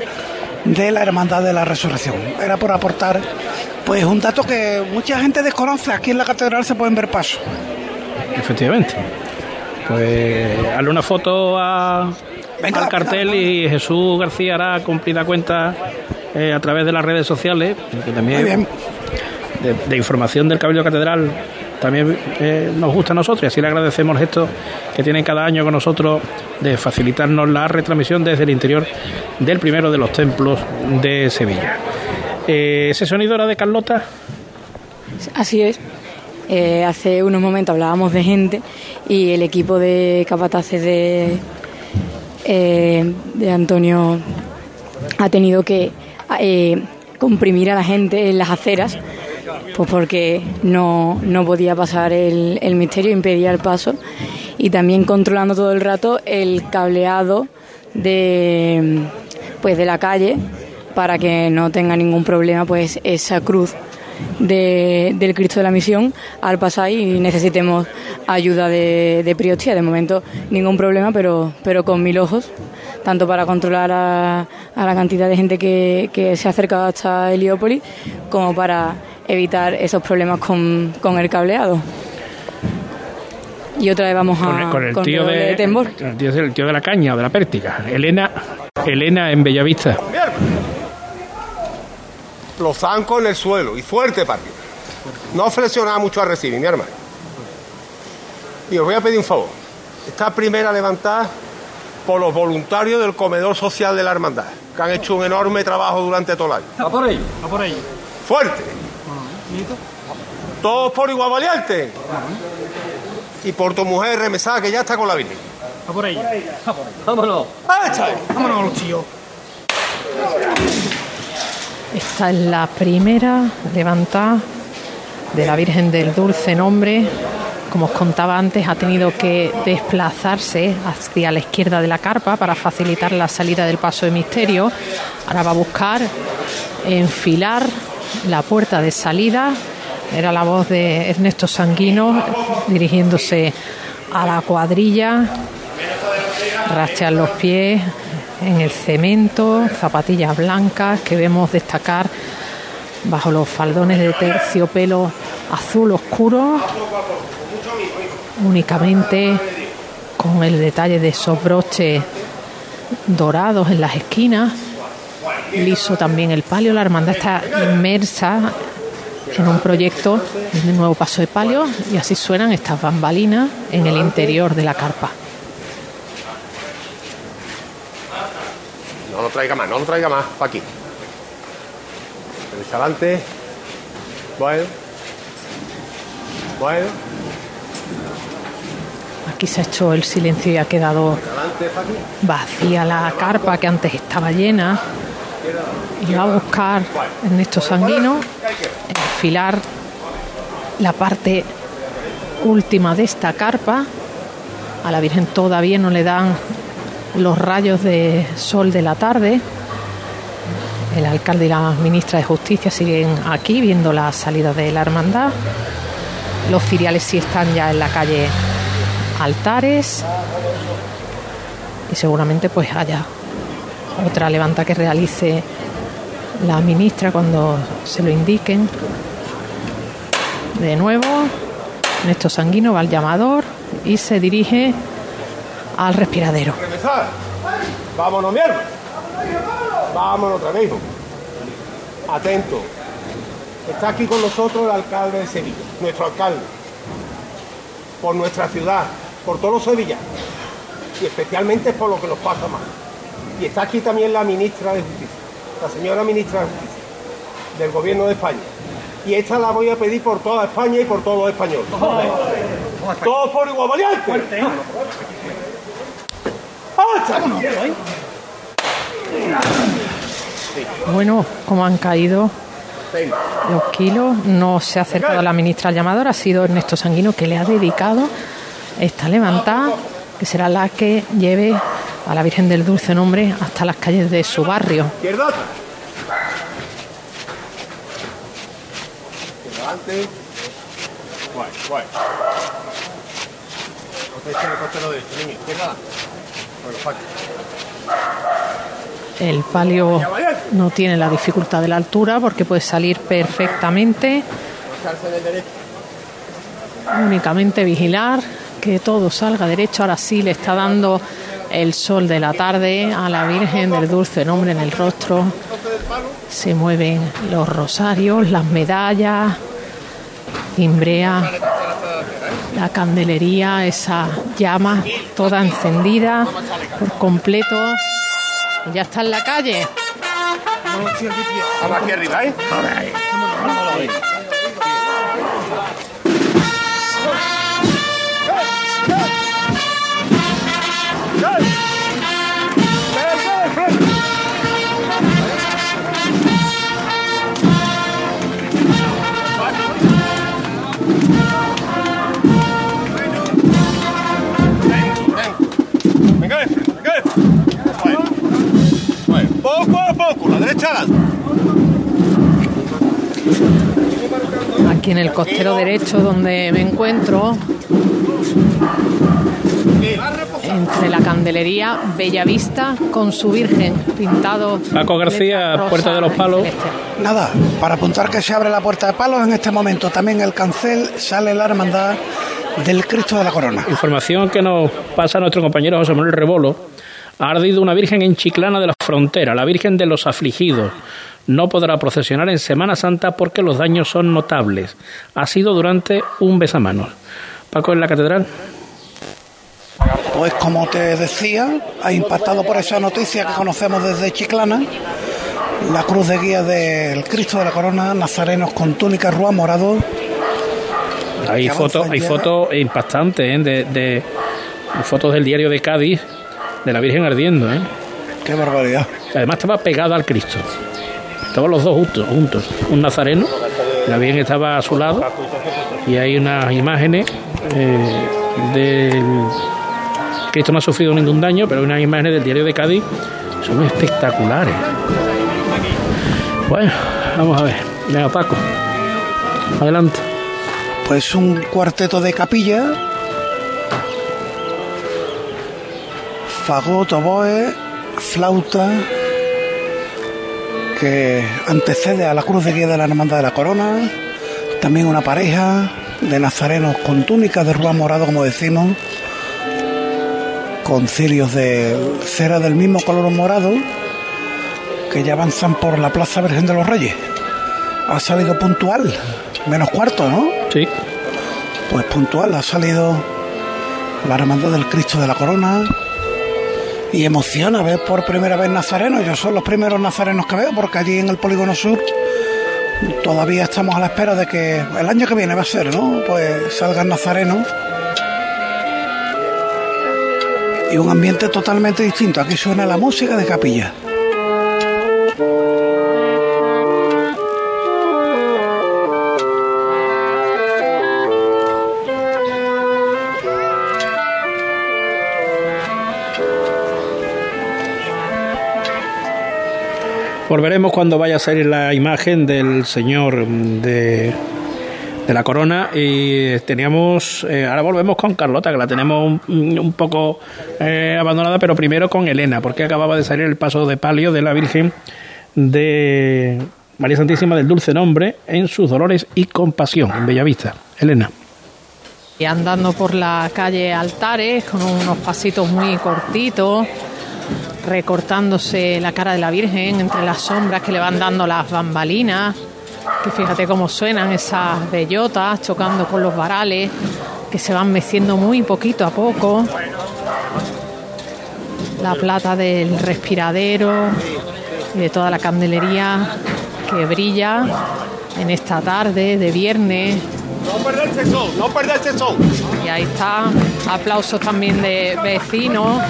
de la Hermandad de la Resurrección. Era por aportar pues un dato que mucha gente desconoce. Aquí en la Catedral se pueden ver pasos. Efectivamente. Pues hazle una foto a, venga, al cartel, venga, venga. Y Jesús García hará cumplida cuenta eh, a través de las redes sociales. Que también muy bien. De, de información del Cabildo Catedral también eh, nos gusta a nosotros, y así le agradecemos el gesto que tienen cada año con nosotros de facilitarnos la retransmisión desde el interior del primero de los templos de Sevilla. Eh, ¿Ese sonido era de Carlota? Así es. Eh, hace unos momentos hablábamos de gente y el equipo de capataces de, eh, de Antonio ha tenido que eh, comprimir a la gente en las aceras, pues porque no, no podía pasar el, el misterio, impedía el paso, y también controlando todo el rato el cableado de pues de la calle para que no tenga ningún problema pues esa cruz de, del Cristo de la Misión al pasar y necesitemos ayuda de, de priostía. De momento ningún problema, pero, pero con mil ojos, tanto para controlar a, a la cantidad de gente que, que se ha acercado hasta Heliópolis como para evitar esos problemas con, con el cableado. Y otra vez vamos a... Con el, con el con tío de, de Tembor. El tío, el tío de la caña, de la pértiga. Elena, Elena en Bellavista. Bien. Lo zanco en el suelo y fuerte partido. No flexionaba mucho a recibir, mi hermano. Y os voy a pedir un favor. Esta primera levantada por los voluntarios del comedor social de la hermandad, que han hecho un enorme trabajo durante todo el año. Va por ello, va por ello. Fuerte. Todos por igual valiente. Y por tu mujer remesada que ya está con la Virgen. A por ella. A por ella. Vámonos. ¡Echa! Vámonos, los chillos. Esta es la primera levantada de la Virgen del Dulce Nombre. Como os contaba antes, ha tenido que desplazarse hacia la izquierda de la carpa para facilitar la salida del paso de misterio. Ahora va a buscar enfilar la puerta de salida. Era la voz de Ernesto Sanguino dirigiéndose a la cuadrilla. Rastear los pies en el cemento, zapatillas blancas que vemos destacar bajo los faldones de terciopelo azul oscuro, únicamente con el detalle de esos broches dorados en las esquinas. Liso también el palio. La hermandad está inmersa en un proyecto de un nuevo paso de palio, y así suenan estas bambalinas en el interior de la carpa. No lo traiga más, no lo traiga más, pa' aquí. Derecha adelante. Bueno. Bueno. Aquí se ha hecho el silencio y ha quedado vacía la carpa que antes estaba llena. Y va a buscar Ernesto Sanguino enfilar la parte última de esta carpa. A la Virgen todavía no le dan los rayos de sol de la tarde. El alcalde y la ministra de Justicia siguen aquí viendo la salida de la hermandad. Los ciriales sí están ya en la calle Altares, y seguramente pues haya otra levanta que realice la ministra cuando se lo indiquen. De nuevo, Ernesto Sanguino va al llamador y se dirige al respiradero. Vámonos, mierda. Vámonos otra vez. Atento. Está aquí con nosotros el alcalde de Sevilla, nuestro alcalde, por nuestra ciudad, por todos los sevillanos, y especialmente por lo que nos pasa más. Y está aquí también la ministra de Justicia, la señora ministra de Justicia, del Gobierno de España. Y esta la voy a pedir por toda España y por todos los españoles. ¡Todos por igual valiente! Bueno, como han caído los kilos, no se ha acercado la ministra al llamador, ha sido Ernesto Sanguino que le ha dedicado esta levantada, que será la que lleve a la Virgen del Dulce Nombre hasta las calles de su barrio. El palio no tiene la dificultad de la altura porque puede salir perfectamente. Únicamente vigilar que todo salga derecho. Ahora sí le está dando el sol de la tarde a la Virgen del Dulce Nombre en el rostro. Se mueven los rosarios, las medallas, cimbrea, la candelería, esa llama toda encendida por completo. Ya está en la calle. Vamos aquí arriba, ¿eh? Poco a poco, la derecha. aquí en el costero derecho donde me encuentro, entre la candelería Bellavista con su Virgen pintado. Paco García, rosa, Puerta de los Palos. Nada, para apuntar que se abre la Puerta de Palos en este momento. También el cancel, sale la hermandad del Cristo de la Corona. Información que nos pasa nuestro compañero José Manuel Rebolo. Ha ardido una Virgen en Chiclana de la Frontera, la Virgen de los Afligidos. No podrá procesionar en Semana Santa porque los daños son notables. Ha sido durante un besamanos. Paco, en la catedral. Pues como te decía, ha impactado por esa noticia que conocemos desde Chiclana, la cruz de guía del Cristo de la Corona, nazarenos con túnica rúa morado. Hay fotos, hay fotos impactantes, ¿eh? de, de fotos del Diario de Cádiz de la Virgen ardiendo, ¿eh? Qué barbaridad. Además estaba pegada al Cristo. Estaban los dos juntos, juntos, un nazareno, la Virgen estaba a su lado y hay unas imágenes eh, del Cristo no ha sufrido ningún daño, pero unas imágenes del Diario de Cádiz son espectaculares. Bueno, vamos a ver. Venga, Paco, adelante. Pues un cuarteto de capilla, fagot, oboe, flauta, que antecede a la cruz de guía de la Hermandad de la Corona. También una pareja de nazarenos con túnicas de rúa morado, como decimos, con cirios de cera del mismo color morado, que ya avanzan por la Plaza Virgen de los Reyes. Ha salido puntual, menos cuarto, ¿no? Sí. Pues puntual, ha salido la Hermandad del Cristo de la Corona. Y emociona ver por primera vez nazarenos. Yo son los primeros nazarenos que veo, porque allí en el Polígono Sur todavía estamos a la espera de que el año que viene va a ser, ¿no? Pues salgan nazarenos. Y un ambiente totalmente distinto. Aquí suena la música de capilla. Volveremos cuando vaya a salir la imagen del Señor de... de la Corona. Y teníamos eh, ahora volvemos con Carlota, que la tenemos un, un poco eh, abandonada, pero primero con Elena, porque acababa de salir el paso de palio de la Virgen de María Santísima del Dulce Nombre en sus Dolores y Compasión en Bellavista. Elena. Y andando por la calle Altares con unos pasitos muy cortitos, recortándose la cara de la Virgen entre las sombras que le van dando las bambalinas, que fíjate cómo suenan esas bellotas chocando con los varales, que se van meciendo muy poquito a poco. La plata del respiradero y de toda la candelería que brilla en esta tarde de viernes. No perderse sol, no perderse sol. Y ahí está, aplausos también de vecinos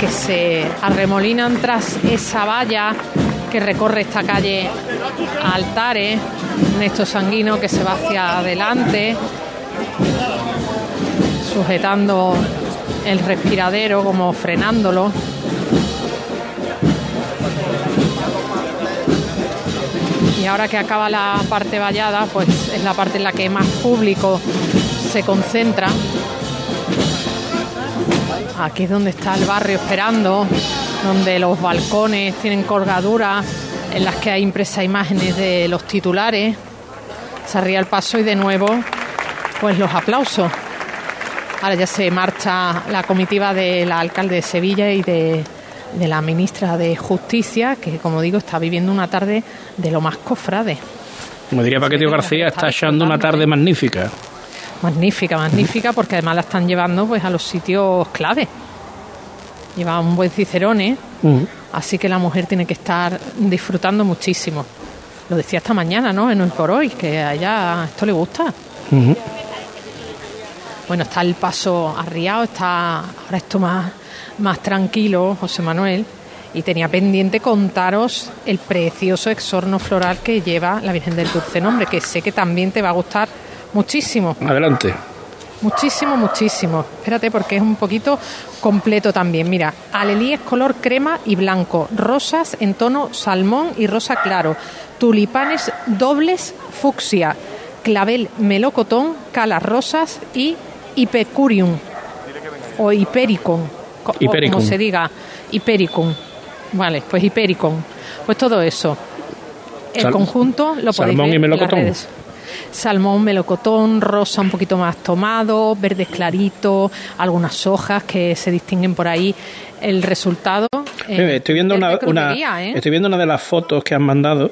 que se arremolinan tras esa valla que recorre esta calle Altares. Ernesto Sanguino, que se va hacia adelante sujetando el respiradero, como frenándolo. Y ahora que acaba la parte vallada, pues es la parte en la que más público se concentra. Aquí es donde está el barrio esperando, donde los balcones tienen colgaduras en las que hay impresas imágenes de los titulares. Se arría el paso y de nuevo pues los aplausos. Ahora ya se marcha la comitiva del alcalde de Sevilla y de, de la ministra de Justicia, que como digo está viviendo una tarde de lo más cofrade. Como diría Paquetio García, está echando una tarde magnífica. Magnífica, magnífica, porque además la están llevando pues a los sitios clave. Lleva un buen Cicerone, uh-huh. Así que la mujer tiene que estar disfrutando muchísimo. Lo decía esta mañana, ¿no? En Hoy por Hoy, que a ella esto le gusta. Uh-huh. Bueno, está el paso arriado, está ahora esto más, más tranquilo, José Manuel. Y tenía pendiente contaros el precioso exorno floral que lleva la Virgen del Dulce Nombre, que sé que también te va a gustar muchísimo. Adelante. muchísimo, muchísimo. Espérate porque es un poquito completo también. Mira, alelí es color crema y blanco, rosas en tono salmón y rosa claro, tulipanes dobles fucsia, clavel melocotón, calas rosas y hipecurium o hipericum, hipericum. O como se diga, hipericum. Vale, pues hipericum. Pues todo eso. El Sal- conjunto lo podéis salmón ver y melocotón. En las redes. Salmón, melocotón, rosa un poquito más tomado, verdes claritos, algunas hojas que se distinguen por ahí. El resultado. Eh, estoy viendo una, una ¿eh? estoy viendo una de las fotos que han mandado.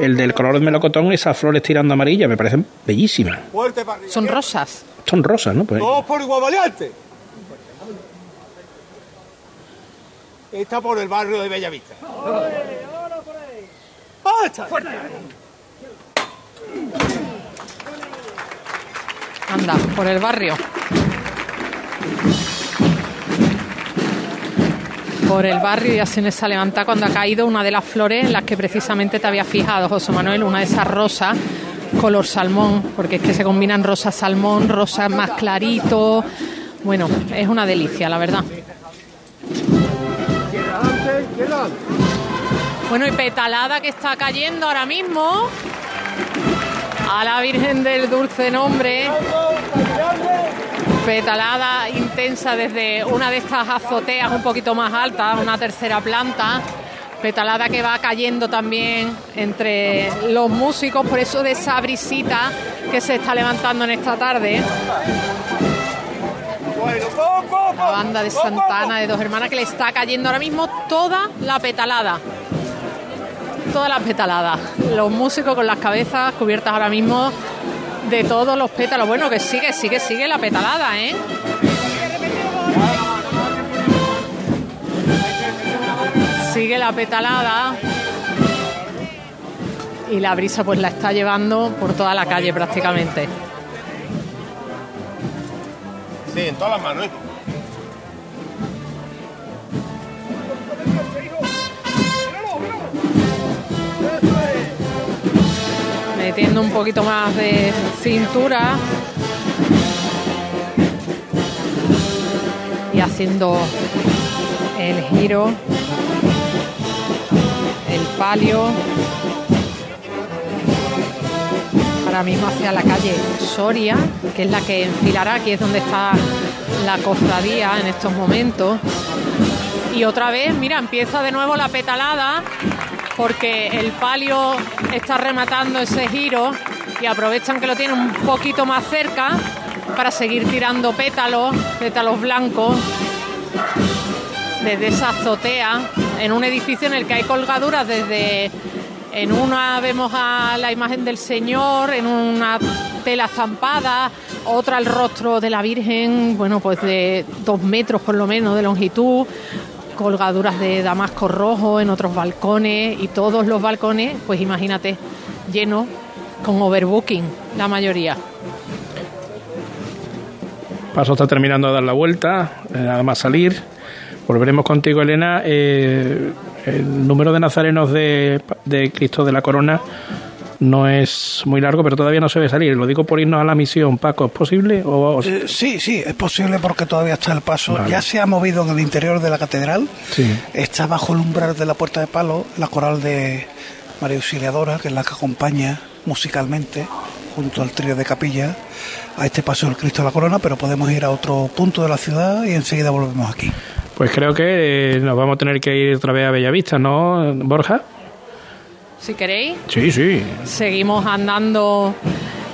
El del color de melocotón, esas flores tirando amarilla, me parecen bellísimas. Son rosas. Son rosas, ¿no? Pues... Dos por igual valiente. Está por el barrio de Bellavista. ¡Basta! ¡Fuerte! Anda, por el barrio. Por el barrio y así me se ha levantado cuando ha caído una de las flores en las que precisamente te había fijado, José Manuel, una de esas rosas color salmón, porque es que se combinan rosa salmón, rosa más clarito. Bueno, es una delicia, la verdad. Bueno, y petalada que está cayendo ahora mismo a la Virgen del Dulce Nombre. Petalada intensa desde una de estas azoteas un poquito más altas, una tercera planta. Petalada que va cayendo también entre los músicos, por eso de esa brisita que se está levantando en esta tarde. La banda de Santana de Dos Hermanas que le está cayendo ahora mismo toda la petalada. Todas las petaladas, los músicos con las cabezas cubiertas ahora mismo de todos los pétalos. Bueno, que sigue, sigue, sigue la petalada, ¿eh? Sigue la petalada y la brisa pues la está llevando por toda la calle prácticamente. Sí, en todas las manos. Metiendo un poquito más de cintura y haciendo el giro, el palio, ahora mismo hacia la calle Soria, que es la que enfilará, aquí es donde está la cofradía en estos momentos. Y otra vez, mira, empieza de nuevo la petalada, porque el palio está rematando ese giro y aprovechan que lo tienen un poquito más cerca para seguir tirando pétalos, pétalos blancos, desde esa azotea, en un edificio en el que hay colgaduras desde... En una vemos a la imagen del Señor, en una tela estampada, otra el rostro de la Virgen, bueno, pues de dos metros por lo menos de longitud, colgaduras de damasco rojo en otros balcones y todos los balcones, pues imagínate, llenos con overbooking, la mayoría. Paso está terminando de dar la vuelta, nada más salir. Volveremos contigo, Elena. Eh, el número de nazarenos de, de Cristo de la Corona no es muy largo, pero todavía no se ve salir. Lo digo por irnos a la misión, Paco. ¿Es posible? O, o... Eh, sí, sí, es posible porque todavía está el paso. Vale. Ya se ha movido en el interior de la catedral. Sí. Está bajo el umbral de la Puerta de Palos, la coral de María Auxiliadora, que es la que acompaña musicalmente junto al trío de capilla a este paso del Cristo de la Corona, pero podemos ir a otro punto de la ciudad y enseguida volvemos aquí. Pues creo que nos vamos a tener que ir otra vez a Bellavista, ¿no, Borja? Si queréis. Sí, sí. Seguimos andando,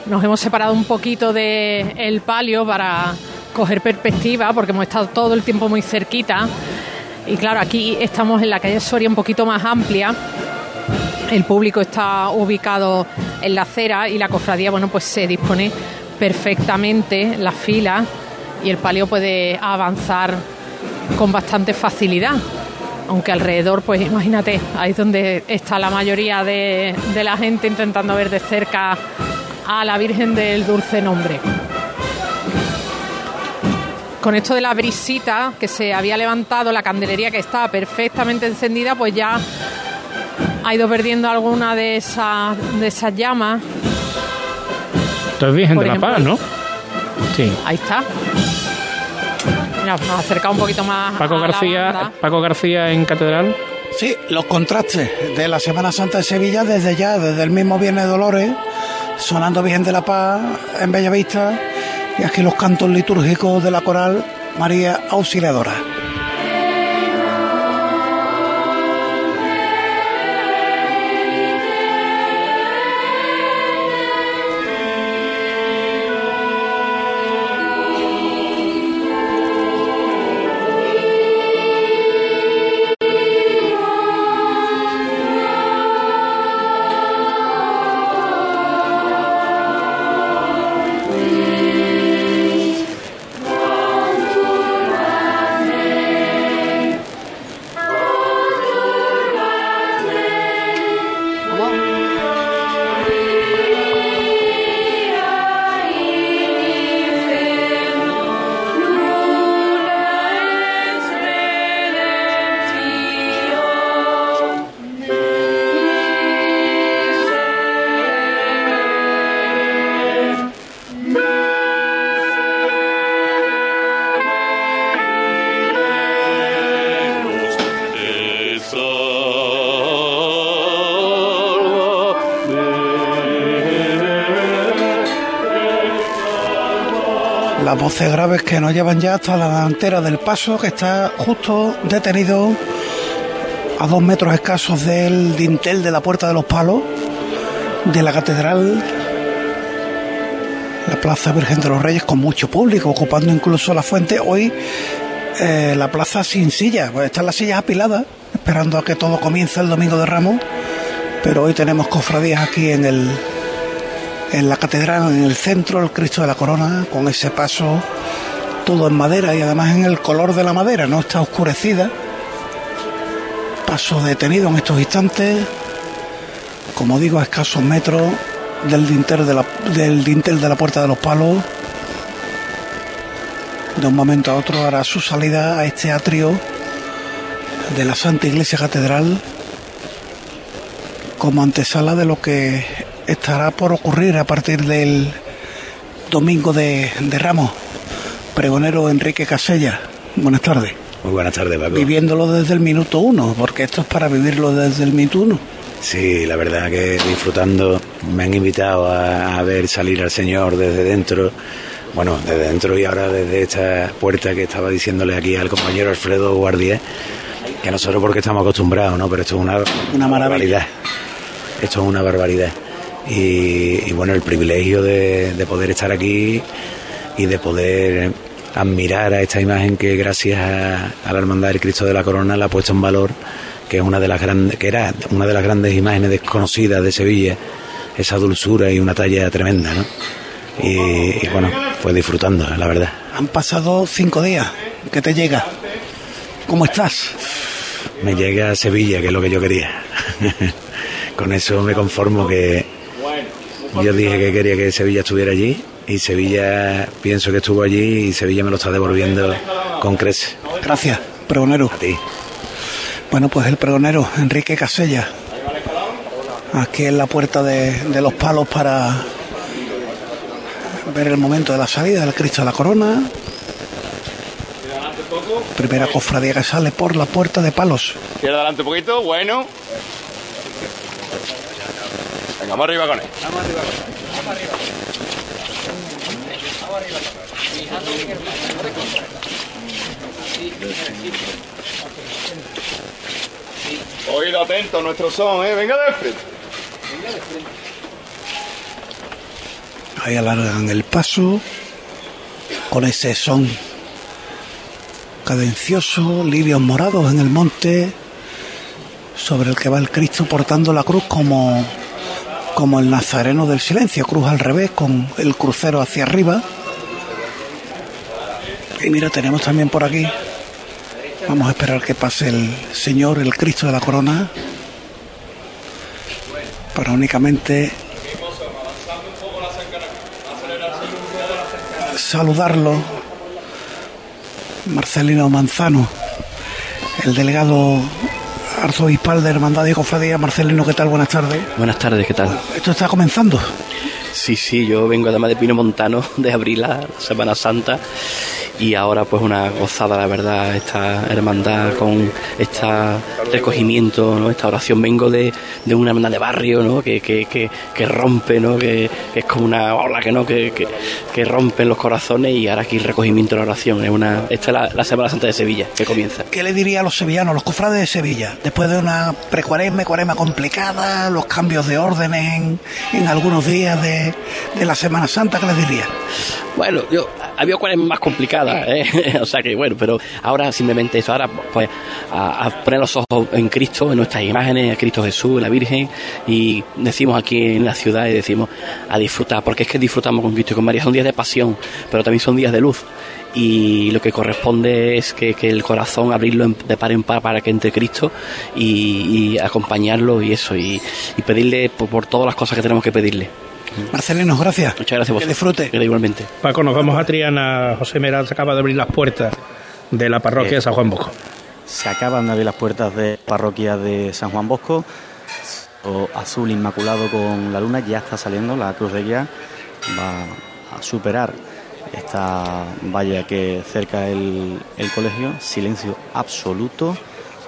nos hemos separado un poquito del palio para coger perspectiva, porque hemos estado todo el tiempo muy cerquita. Y claro, aquí estamos en la calle Soria un poquito más amplia. El público está ubicado en la acera y la cofradía, bueno, pues se dispone perfectamente las filas y el palio puede avanzar con bastante facilidad, aunque alrededor, pues imagínate, ahí es donde está la mayoría de, de la gente intentando ver de cerca a la Virgen del Dulce Nombre. Con esto de la brisita que se había levantado, la candelería que está perfectamente encendida, pues ya ha ido perdiendo alguna de esas, de esas llamas. Esto es Virgen de la Paz, ¿no? Sí. Ahí está. Mira, nos acercamos un poquito más. Paco a García, la Paco García en Catedral. Sí, los contrastes de la Semana Santa de Sevilla desde ya, desde el mismo Viernes de Dolores, sonando Virgen de la Paz en Bellavista, y aquí los cantos litúrgicos de la coral María Auxiliadora. Las voces graves que nos llevan ya hasta la delantera del paso, que está justo detenido a dos metros escasos del dintel de la Puerta de los Palos de la Catedral, la Plaza Virgen de los Reyes, con mucho público, ocupando incluso la fuente. Hoy eh, la plaza sin sillas, pues están las sillas apiladas, esperando a que todo comience el Domingo de Ramos, pero hoy tenemos cofradías aquí en el... en la catedral, en el centro, el Cristo de la Corona, con ese paso todo en madera y además en el color de la madera, no está oscurecida. Paso detenido en estos instantes, como digo, a escasos metros del dintel de la, del dintel de la Puerta de los Palos. De un momento a otro hará su salida a este atrio de la Santa Iglesia Catedral, como antesala de lo que estará por ocurrir a partir del Domingo de, de Ramos. Pregonero Enrique Casella, buenas tardes. Muy buenas tardes, Paco. Viviéndolo desde el minuto uno, porque esto es para vivirlo desde el minuto uno. Sí, la verdad que disfrutando. Me han invitado a, a ver salir al Señor desde dentro. Bueno, desde dentro y ahora desde esta puerta, que estaba diciéndole aquí al compañero Alfredo Guardié, que nosotros porque estamos acostumbrados, ¿no? Pero esto es una, una maravilla. Barbaridad. Esto es una barbaridad. Y, y bueno, el privilegio de, de poder estar aquí y de poder admirar a esta imagen que gracias a, a la Hermandad del Cristo de la Corona la ha puesto en valor, que es una de las grandes, que era una de las grandes imágenes desconocidas de Sevilla, esa dulzura y una talla tremenda, ¿no? Y, y bueno, pues disfrutando, la verdad. Han pasado cinco días que te llega. ¿Cómo estás? Me llega a Sevilla, que es lo que yo quería. Con eso me conformo, que yo dije que quería que Sevilla estuviera allí y Sevilla pienso que estuvo allí y Sevilla me lo está devolviendo con creces. Gracias, pregonero. A ti. Bueno, pues el pregonero Enrique Casella, aquí en la Puerta de, de los Palos, para ver el momento de la salida del Cristo de la Corona. Primera cofradía que sale por la Puerta de Palos. Quiero adelante un poquito, bueno. Venga, vamos arriba con él. Vamos arriba con él. Vamos arriba. Vamos arriba con él. Oído atento a nuestro son, ¿eh? Venga de frente. Venga de frente. Ahí alargan el paso con ese son cadencioso, lirios morados en el monte, sobre el que va el Cristo portando la cruz como... como el Nazareno del Silencio, cruz al revés, con el crucero hacia arriba. Y mira, tenemos también por aquí, vamos a esperar que pase el Señor, el Cristo de la Corona, para únicamente saludarlo. Marcelino Manzano, el delegado arzobispal de Hermandad y Cofradía. Marcelino, ¿qué tal? Buenas tardes. Buenas tardes, ¿qué tal? Esto está comenzando. Sí, sí, yo vengo además de Pino Montano, de Abril, la Semana Santa, y ahora pues una gozada, la verdad, esta hermandad con este recogimiento, ¿no? Esta oración. Vengo de, de una hermandad de barrio, ¿no? Que, que, que, que rompe, ¿no? Que, que es como una ola que no, que, que, que rompe los corazones, y ahora aquí el recogimiento, la oración. Es una, esta es la, la Semana Santa de Sevilla, que comienza. ¿Qué le diría a los sevillanos, los cofrades de Sevilla, después de una precuaresma, cuaresma complicada, los cambios de órdenes en, en algunos días de de la Semana Santa? ¿Qué les diría? Bueno, yo había cuaresmas más complicadas, ¿eh? O sea que bueno, pero ahora simplemente eso, ahora pues a, a poner los ojos en Cristo, en nuestras imágenes, a Cristo Jesús, en la Virgen, y decimos aquí en la ciudad, y decimos a disfrutar, porque es que disfrutamos con Cristo y con María. Son días de pasión, pero también son días de luz, y lo que corresponde es que, que el corazón abrirlo de par en par para que entre Cristo y, y acompañarlo, y eso, y, y pedirle por, por todas las cosas que tenemos que pedirle. Marcelinos, gracias. Muchas gracias a vosotros. Que disfrute. Gracias, igualmente. Paco, nos vamos a Triana. José Meraz se acaba de abrir las puertas de la parroquia eh, de San Juan Bosco. Se acaban de abrir las puertas de la parroquia de San Juan Bosco. O azul inmaculado con la luna. Ya está saliendo la cruz de guía. Va a superar esta valla que cerca el, el colegio. Silencio absoluto.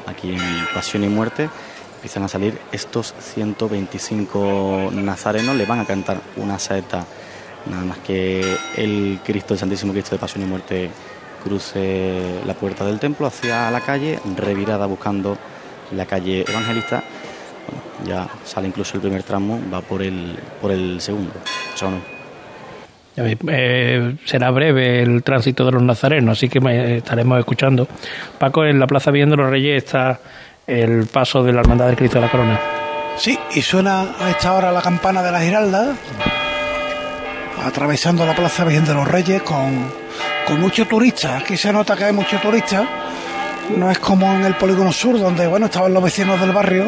Aquí en Pasión y Muerte. Empiezan a salir estos ciento veinticinco nazarenos, le van a cantar una saeta, nada más que el Cristo, el Santísimo Cristo de Pasión y Muerte, cruce la puerta del templo hacia la calle, revirada buscando la calle Evangelista. Bueno, ya sale incluso el primer tramo, va por el, por el segundo. Eh, será breve el tránsito de los nazarenos, así que estaremos escuchando. Paco, en la Plaza Virgen de los Reyes está el paso de la Hermandad del Cristo de la Corona. Sí, y suena a esta hora la campana de la Giralda, atravesando la Plaza Virgen de los Reyes con, con muchos turistas. Aquí se nota que hay muchos turistas. No es como en el Polígono Sur, donde bueno estaban los vecinos del barrio.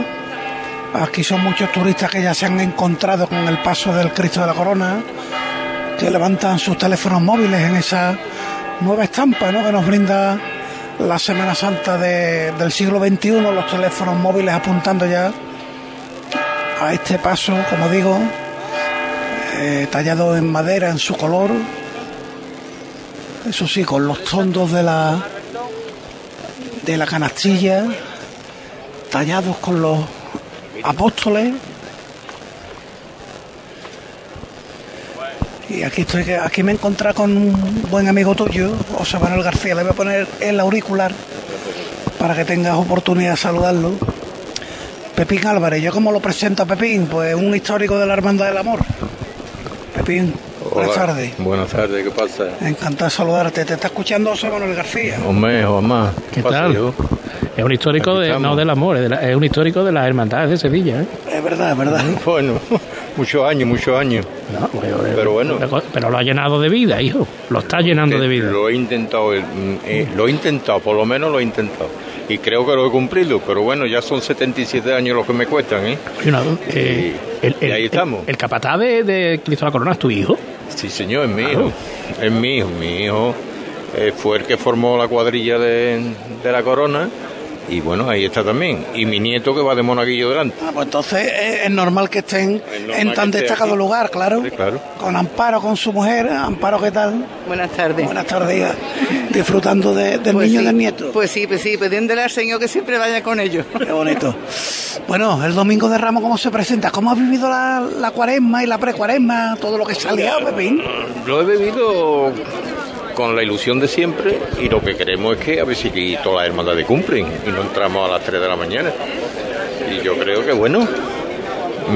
Aquí son muchos turistas que ya se han encontrado con el paso del Cristo de la Corona, que levantan sus teléfonos móviles en esa nueva estampa, ¿no?, que nos brinda la Semana Santa de, del siglo veintiuno, los teléfonos móviles apuntando ya a este paso, como digo, eh, tallado en madera, en su color, eso sí, con los tondos de la de la canastilla, tallados con los apóstoles. Y aquí estoy, aquí me encontré con un buen amigo tuyo, José Manuel García. Le voy a poner el auricular para que tengas oportunidad de saludarlo. Pepín Álvarez, ¿yo cómo lo presento a Pepín? Pues un histórico de la Hermandad del Amor. Pepín, hola, buenas tardes. Buenas tardes, ¿qué pasa? Encantado de saludarte. Te está escuchando José Manuel García. Hombre, Juanma, ¿qué, ¿Qué tal? Yo? Es un histórico de, no del amor, es, de la, es un histórico de las hermandades de Sevilla, ¿eh? Es verdad, es verdad. Bueno. Muchos años, muchos años. No, pero, pero bueno. Pero lo ha llenado de vida, hijo. Lo está llenando de vida. Lo he intentado, eh, lo he intentado, por lo menos lo he intentado. Y creo que lo he cumplido, pero bueno, ya son setenta y siete años los que me cuestan, ¿eh? No, eh y, el, el, y ahí estamos. El, el capataz de, de Cristo de la Corona es tu hijo. Sí, señor, es mi hijo. Es mi hijo. Mi hijo eh, fue el que formó la cuadrilla de, de la Corona. Y bueno, ahí está también. Y mi nieto que va de monaguillo delante. Ah, pues entonces es normal que estén normal en tan destacado aquí. Lugar, claro. Sí, claro. Con Amparo, con su mujer. Amparo, ¿qué tal? Buenas tardes. Buenas tardes. Disfrutando de, del pues niño sí, y del nieto. Pues sí, pues sí, pidiéndole al Señor que siempre vaya con ellos. Qué bonito. Bueno, el Domingo de Ramos, ¿cómo se presenta? ¿Cómo has vivido la, la cuaresma y la precuaresma? Todo lo que se ha liado, Pepín. Lo he vivido con la ilusión de siempre, y lo que queremos es que a ver si todas las hermandades cumplen y no entramos a las tres de la mañana. Y yo creo que bueno,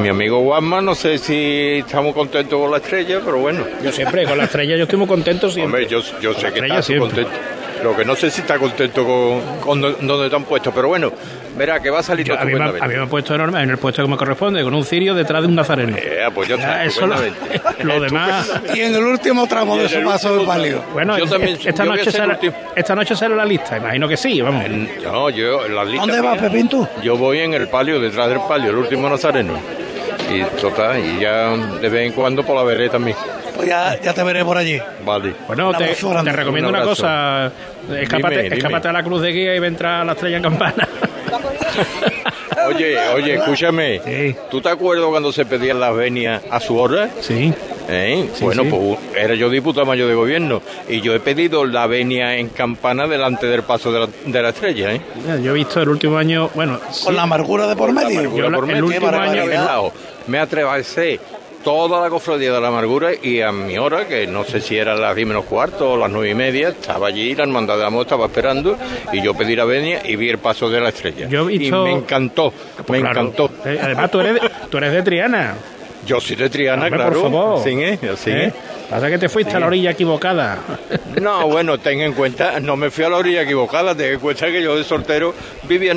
mi amigo Juanma, no sé si estamos contentos con la estrella, pero bueno. Yo siempre, con la estrella yo estoy muy contento siempre. Hombre, yo, yo sé que estás contento. Lo que no sé si está contento con, con donde te han puesto, pero bueno, verá que va a salir yo, todo. A mí, me, a mí me han puesto enorme, en el puesto que me corresponde, con un cirio detrás de un nazareno. Eh, pues yo ya, eso lo, lo demás. Y en el último tramo de su paso de palio. Bueno, yo es, también, esta, yo noche será, esta noche será la lista, imagino que sí, vamos. En, no, yo, la lista. ¿Dónde vas, Pepín, tú? Yo voy en el palio, detrás del palio, el último nazareno. Y total, y ya de vez en cuando por la veré también. Pues ya, ya te veré por allí. Vale. Bueno, te, te recomiendo una cosa. Escápate, dime, dime. Escápate a la cruz de guía y vendrá la estrella en campana. Oye, oye, escúchame. Sí. ¿Tú te acuerdas cuando se pedían las venias a su hora? Sí. ¿Eh? Sí, bueno, sí. Pues era yo diputado mayor de gobierno y yo he pedido la venia en campana delante del paso de la, de la estrella, ¿eh? Yo he visto el último año, bueno... Sí. Con la amargura de por medio. Yo por la, medio. El último año dejado, me atrevo a decir toda la cofradía de la amargura, y a mi hora, que no sé si era las diez menos cuarto o las nueve y media, estaba allí, la hermandad de Amos estaba esperando, y yo pedí la venia y vi el paso de la estrella. Yo he visto... Y me encantó, pues me claro. encantó. Eh, además, tú eres, tú eres de Triana. Yo soy de Triana, Hombre, claro. Por favor. Sí, eh, sí. ¿Eh? Pasa que te fuiste sí. a la orilla equivocada. No, bueno, ten en cuenta, no me fui a la orilla equivocada, ten en cuenta que yo de soltero vivía en el